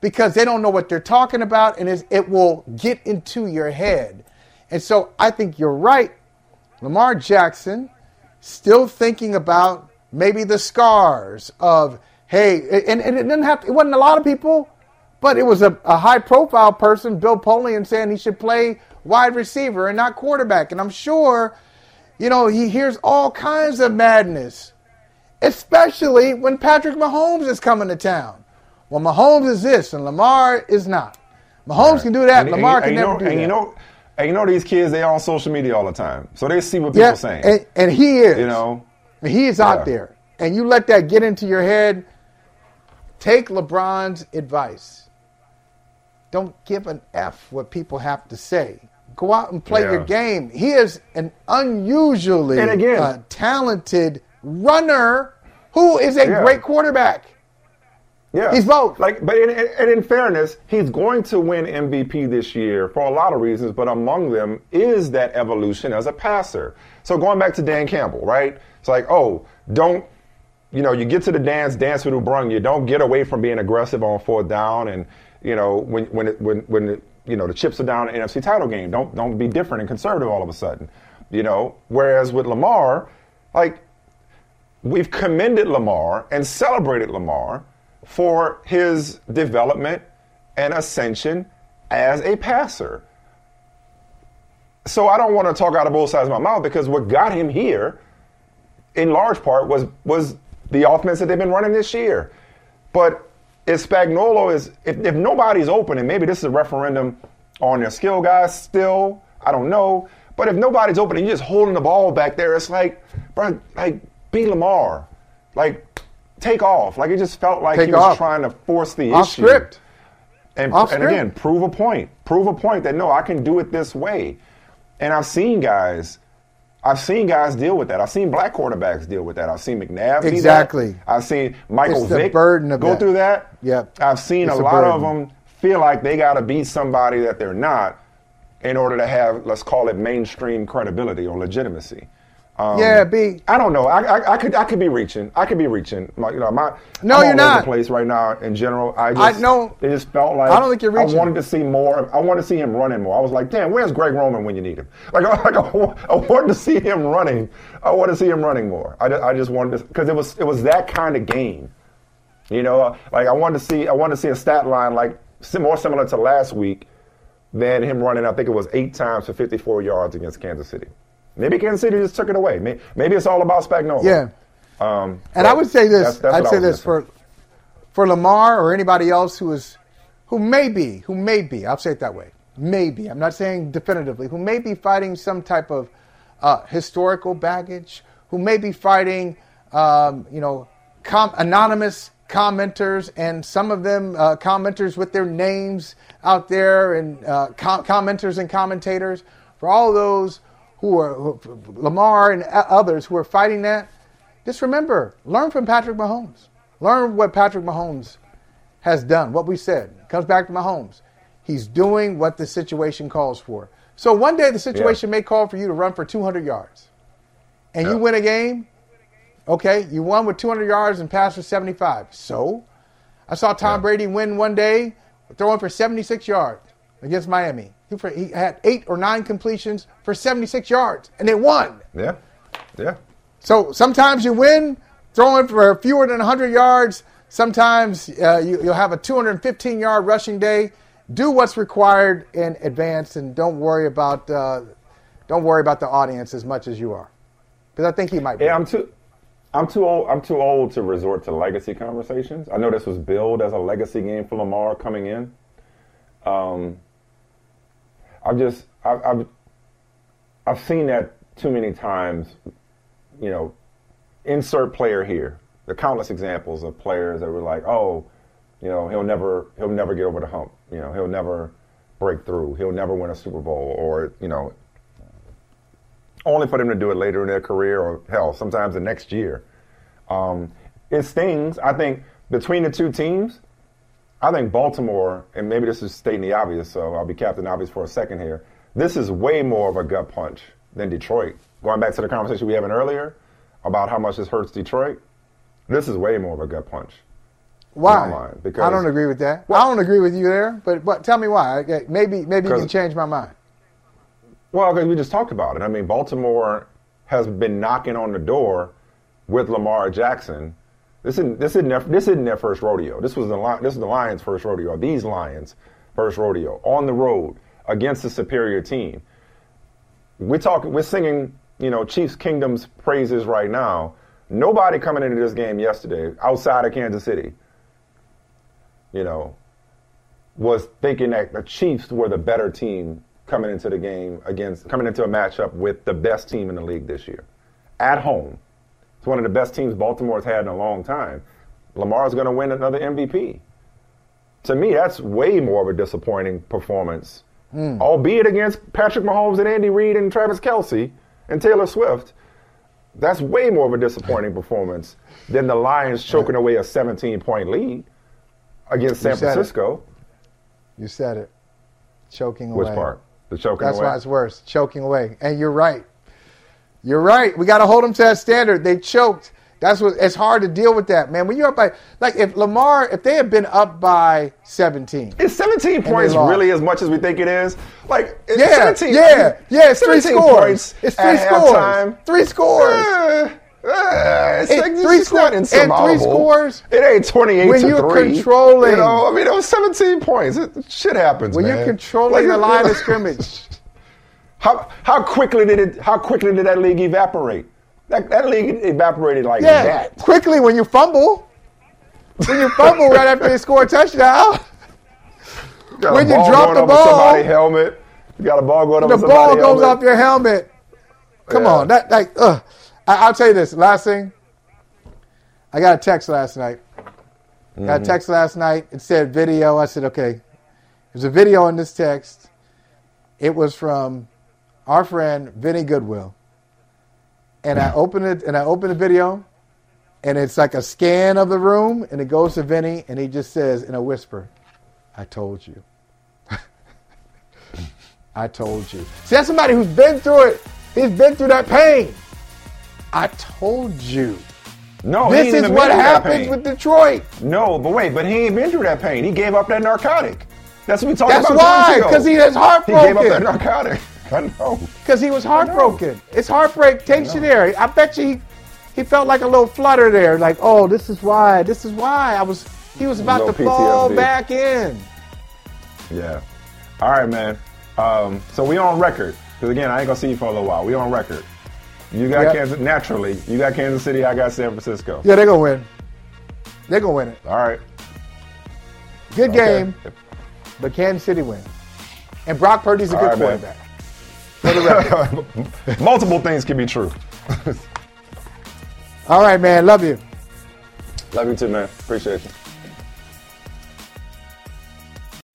because they don't know what they're talking about, and it's, it will get into your head. And so I think you're right, Lamar Jackson, still thinking about maybe the scars of hey, and, and it didn't have, to, it wasn't a lot of people. But it was a, a high-profile person, Bill Polian, saying he should play wide receiver and not quarterback. And I'm sure, you know, he hears all kinds of madness, especially when Patrick Mahomes is coming to town. Well, Mahomes is this, and Lamar is not. Mahomes right. can do that, and Lamar and, and, can and never know, do and that. You know, And you know these kids, they on social media all the time. So they see what people yeah, are saying. And, and he is. You know. He is yeah. out there. And you let that get into your head. Take LeBron's advice. Don't give an F what people have to say. Go out and play yeah. your game. He is an unusually and again, uh, talented runner who is a yeah. great quarterback. Yeah, he's both. Like, but in, in, and in fairness, he's going to win M V P this year for a lot of reasons. But among them is that evolution as a passer. So going back to Dan Campbell, right? It's like, oh, don't, you know, you get to the dance, dance with LeBron. You don't get away from being aggressive on fourth down, and you know when when it, when when it, you know the chips are down in the N F C title game. Don't don't be different and conservative all of a sudden, you know. Whereas with Lamar, like we've commended Lamar and celebrated Lamar for his development and ascension as a passer. So I don't want to talk out of both sides of my mouth because what got him here, in large part, was was the offense that they've been running this year. But if Spagnuolo is, if, if nobody's open, and maybe this is a referendum on their skill guys still, I don't know. But if nobody's open and you're just holding the ball back there, it's like, bro, like, be Lamar. Like, take off. Like, it just felt like take he was off. trying to force the off issue. Script. And, off and script. Again, prove a point. Prove a point that, no, I can do it this way. And I've seen guys, I've seen guys deal with that. I've seen black quarterbacks deal with that. I've seen McNabb. Exactly. That. I've seen Michael it's Vick burden of go that. through that. Yeah. I've seen it's a lot burden. of them feel like they got to be somebody that they're not in order to have, let's call it, mainstream credibility or legitimacy. Um, yeah, B. I don't know. I, I I could I could be reaching. I could be reaching. My, you know, my no, I'm you're all not. Over the place right now in general. I just I know. It just felt like I don't think you're reaching. I wanted to see more. I wanted to see him running more. I was like, damn, where's Greg Roman when you need him? Like, I, like I, I wanted to see him running. I wanted to see him running more. I just, I just wanted to because it was it was that kind of game, you know. Like I wanted to see I wanted to see a stat line like more similar to last week than him running. I think it was eight times for fifty-four yards against Kansas City. Maybe Kansas City just took it away. Maybe, maybe it's all about Spagnuolo. Yeah. Um, and I would say this. That's, that's I'd say this for for Lamar or anybody else who is, who may be, who may be, I'll say it that way, maybe, I'm not saying definitively, who may be fighting some type of uh, historical baggage, who may be fighting, um, you know, com- anonymous commenters and some of them uh, commenters with their names out there and uh, com- commenters and commentators. For all those who are who, Lamar and others who are fighting that, just remember, learn from Patrick Mahomes. Learn what Patrick Mahomes has done, what we said. It comes back to Mahomes. He's doing what the situation calls for. So one day the situation yeah. may call for you to run for two hundred yards. And yeah. you win a game, okay, you won with two hundred yards and passed for seventy-five. So I saw Tom yeah. Brady win one day, throwing for seventy-six yards against Miami. He had eight or nine completions for seventy-six yards, and they won. Yeah, yeah. So sometimes you win throwing for fewer than one hundred yards. Sometimes uh, you, you'll have a two hundred fifteen-yard rushing day. Do what's required in advance, and don't worry about uh, don't worry about the audience as much as you are, because I think he might be. Yeah, I'm too, I'm too old. I'm too old to resort to legacy conversations. I know this was billed as a legacy game for Lamar coming in. Um. I've just, I've, I've, I've seen that too many times, you know, insert player here. There are countless examples of players that were like, oh, you know, he'll never, he'll never get over the hump. You know, he'll never break through. He'll never win a Super Bowl or, you know, only for them to do it later in their career or, hell, sometimes the next year. Um, it stings. I think between the two teams, I think Baltimore, and maybe this is stating the obvious, so I'll be Captain Obvious for a second here. This is way more of a gut punch than Detroit. Going back to the conversation we were having earlier about how much this hurts Detroit, this is way more of a gut punch. Why? Because I don't agree with that. Well, I don't agree with you there, but, but tell me why. Maybe maybe you can change my mind. Well, because we just talked about it. I mean, Baltimore has been knocking on the door with Lamar Jackson. This isn't this isn't their, this isn't their first rodeo. This was the this is the Lions' first rodeo. These Lions' first rodeo on the road against a superior team. We're talking. We're singing, you know, Chiefs Kingdom's praises right now. Nobody coming into this game yesterday outside of Kansas City, you know, was thinking that the Chiefs were the better team coming into the game against, coming into a matchup with the best team in the league this year. At home. It's one of the best teams Baltimore's had in a long time. Lamar's going to win another M V P. To me, that's way more of a disappointing performance, mm. albeit against Patrick Mahomes and Andy Reid and Travis Kelce and Taylor Swift. That's way more of a disappointing performance than the Lions choking away a seventeen-point lead against San Francisco. You said it. Choking away. Which part? The choking away? That's why it's worse. Choking away. And you're right. You're right. We got to hold them to that standard. They choked. That's what. It's hard to deal with that, man. When you're up by, like, if Lamar, if they had been up by seventeen, is seventeen points really as much as we think it is? Like, it's yeah, seventeen, yeah, yeah. It's three scores. It's three scores. Halftime. Three scores. Uh, uh, it's it, like, three it's scores and three scores. It ain't twenty-eight when to you're three. Controlling, you know, I mean, it was seventeen points. It, shit happens, when man. You're controlling like, the line of scrimmage. How how quickly did it? How quickly did that league evaporate? That, that league evaporated like yeah, that. Quickly when you fumble. When you fumble right after you score a touchdown. You when you drop the ball. Somebody's helmet. You got a ball going over somebody's helmet. The ball goes off your helmet. Come yeah. on. That like uh I, I'll tell you this. Last thing. I got a text last night. Mm-hmm. Got a text last night. It said video. I said, okay. There's a video in this text. It was from our friend Vinny Goodwill. And I open it, and I open the video, and it's like a scan of the room, and it goes to Vinny, and he just says in a whisper, "I told you." I told you. See, that's somebody who's been through it. He's been through that pain. I told you. No, this is what happens with Detroit. No, but wait, but he ain't been through that pain. He gave up that narcotic. That's what we talked about. That's why, because he is heartbroken. He gave up that narcotic. I know. Because he was heartbroken. It's heartbreak takes you there. I bet you he, he felt like a little flutter there. Like, oh, this is why. This is why. I was. He was about to P T S D. Fall back in. Yeah. All right, man. Um, so we on record. Because, again, I ain't going to see you for a little while. We on record. You got yep. Kansas. Naturally, you got Kansas City. I got San Francisco. Yeah, they're going to win. They're going to win it. All right. Good okay. game. But Kansas City wins. And Brock Purdy's a All good right, quarterback. Man. Multiple things can be true. All right, man. Love you. Love you too, man. Appreciate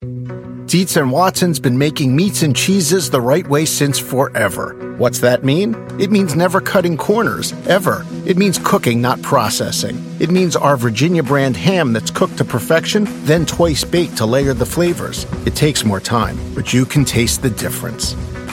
you. Dietz and Watson's been making meats and cheeses the right way since forever. What's that mean? It means never cutting corners, ever. It means cooking, not processing. It means our Virginia brand ham that's cooked to perfection, then twice baked to layer the flavors. It takes more time, but you can taste the difference.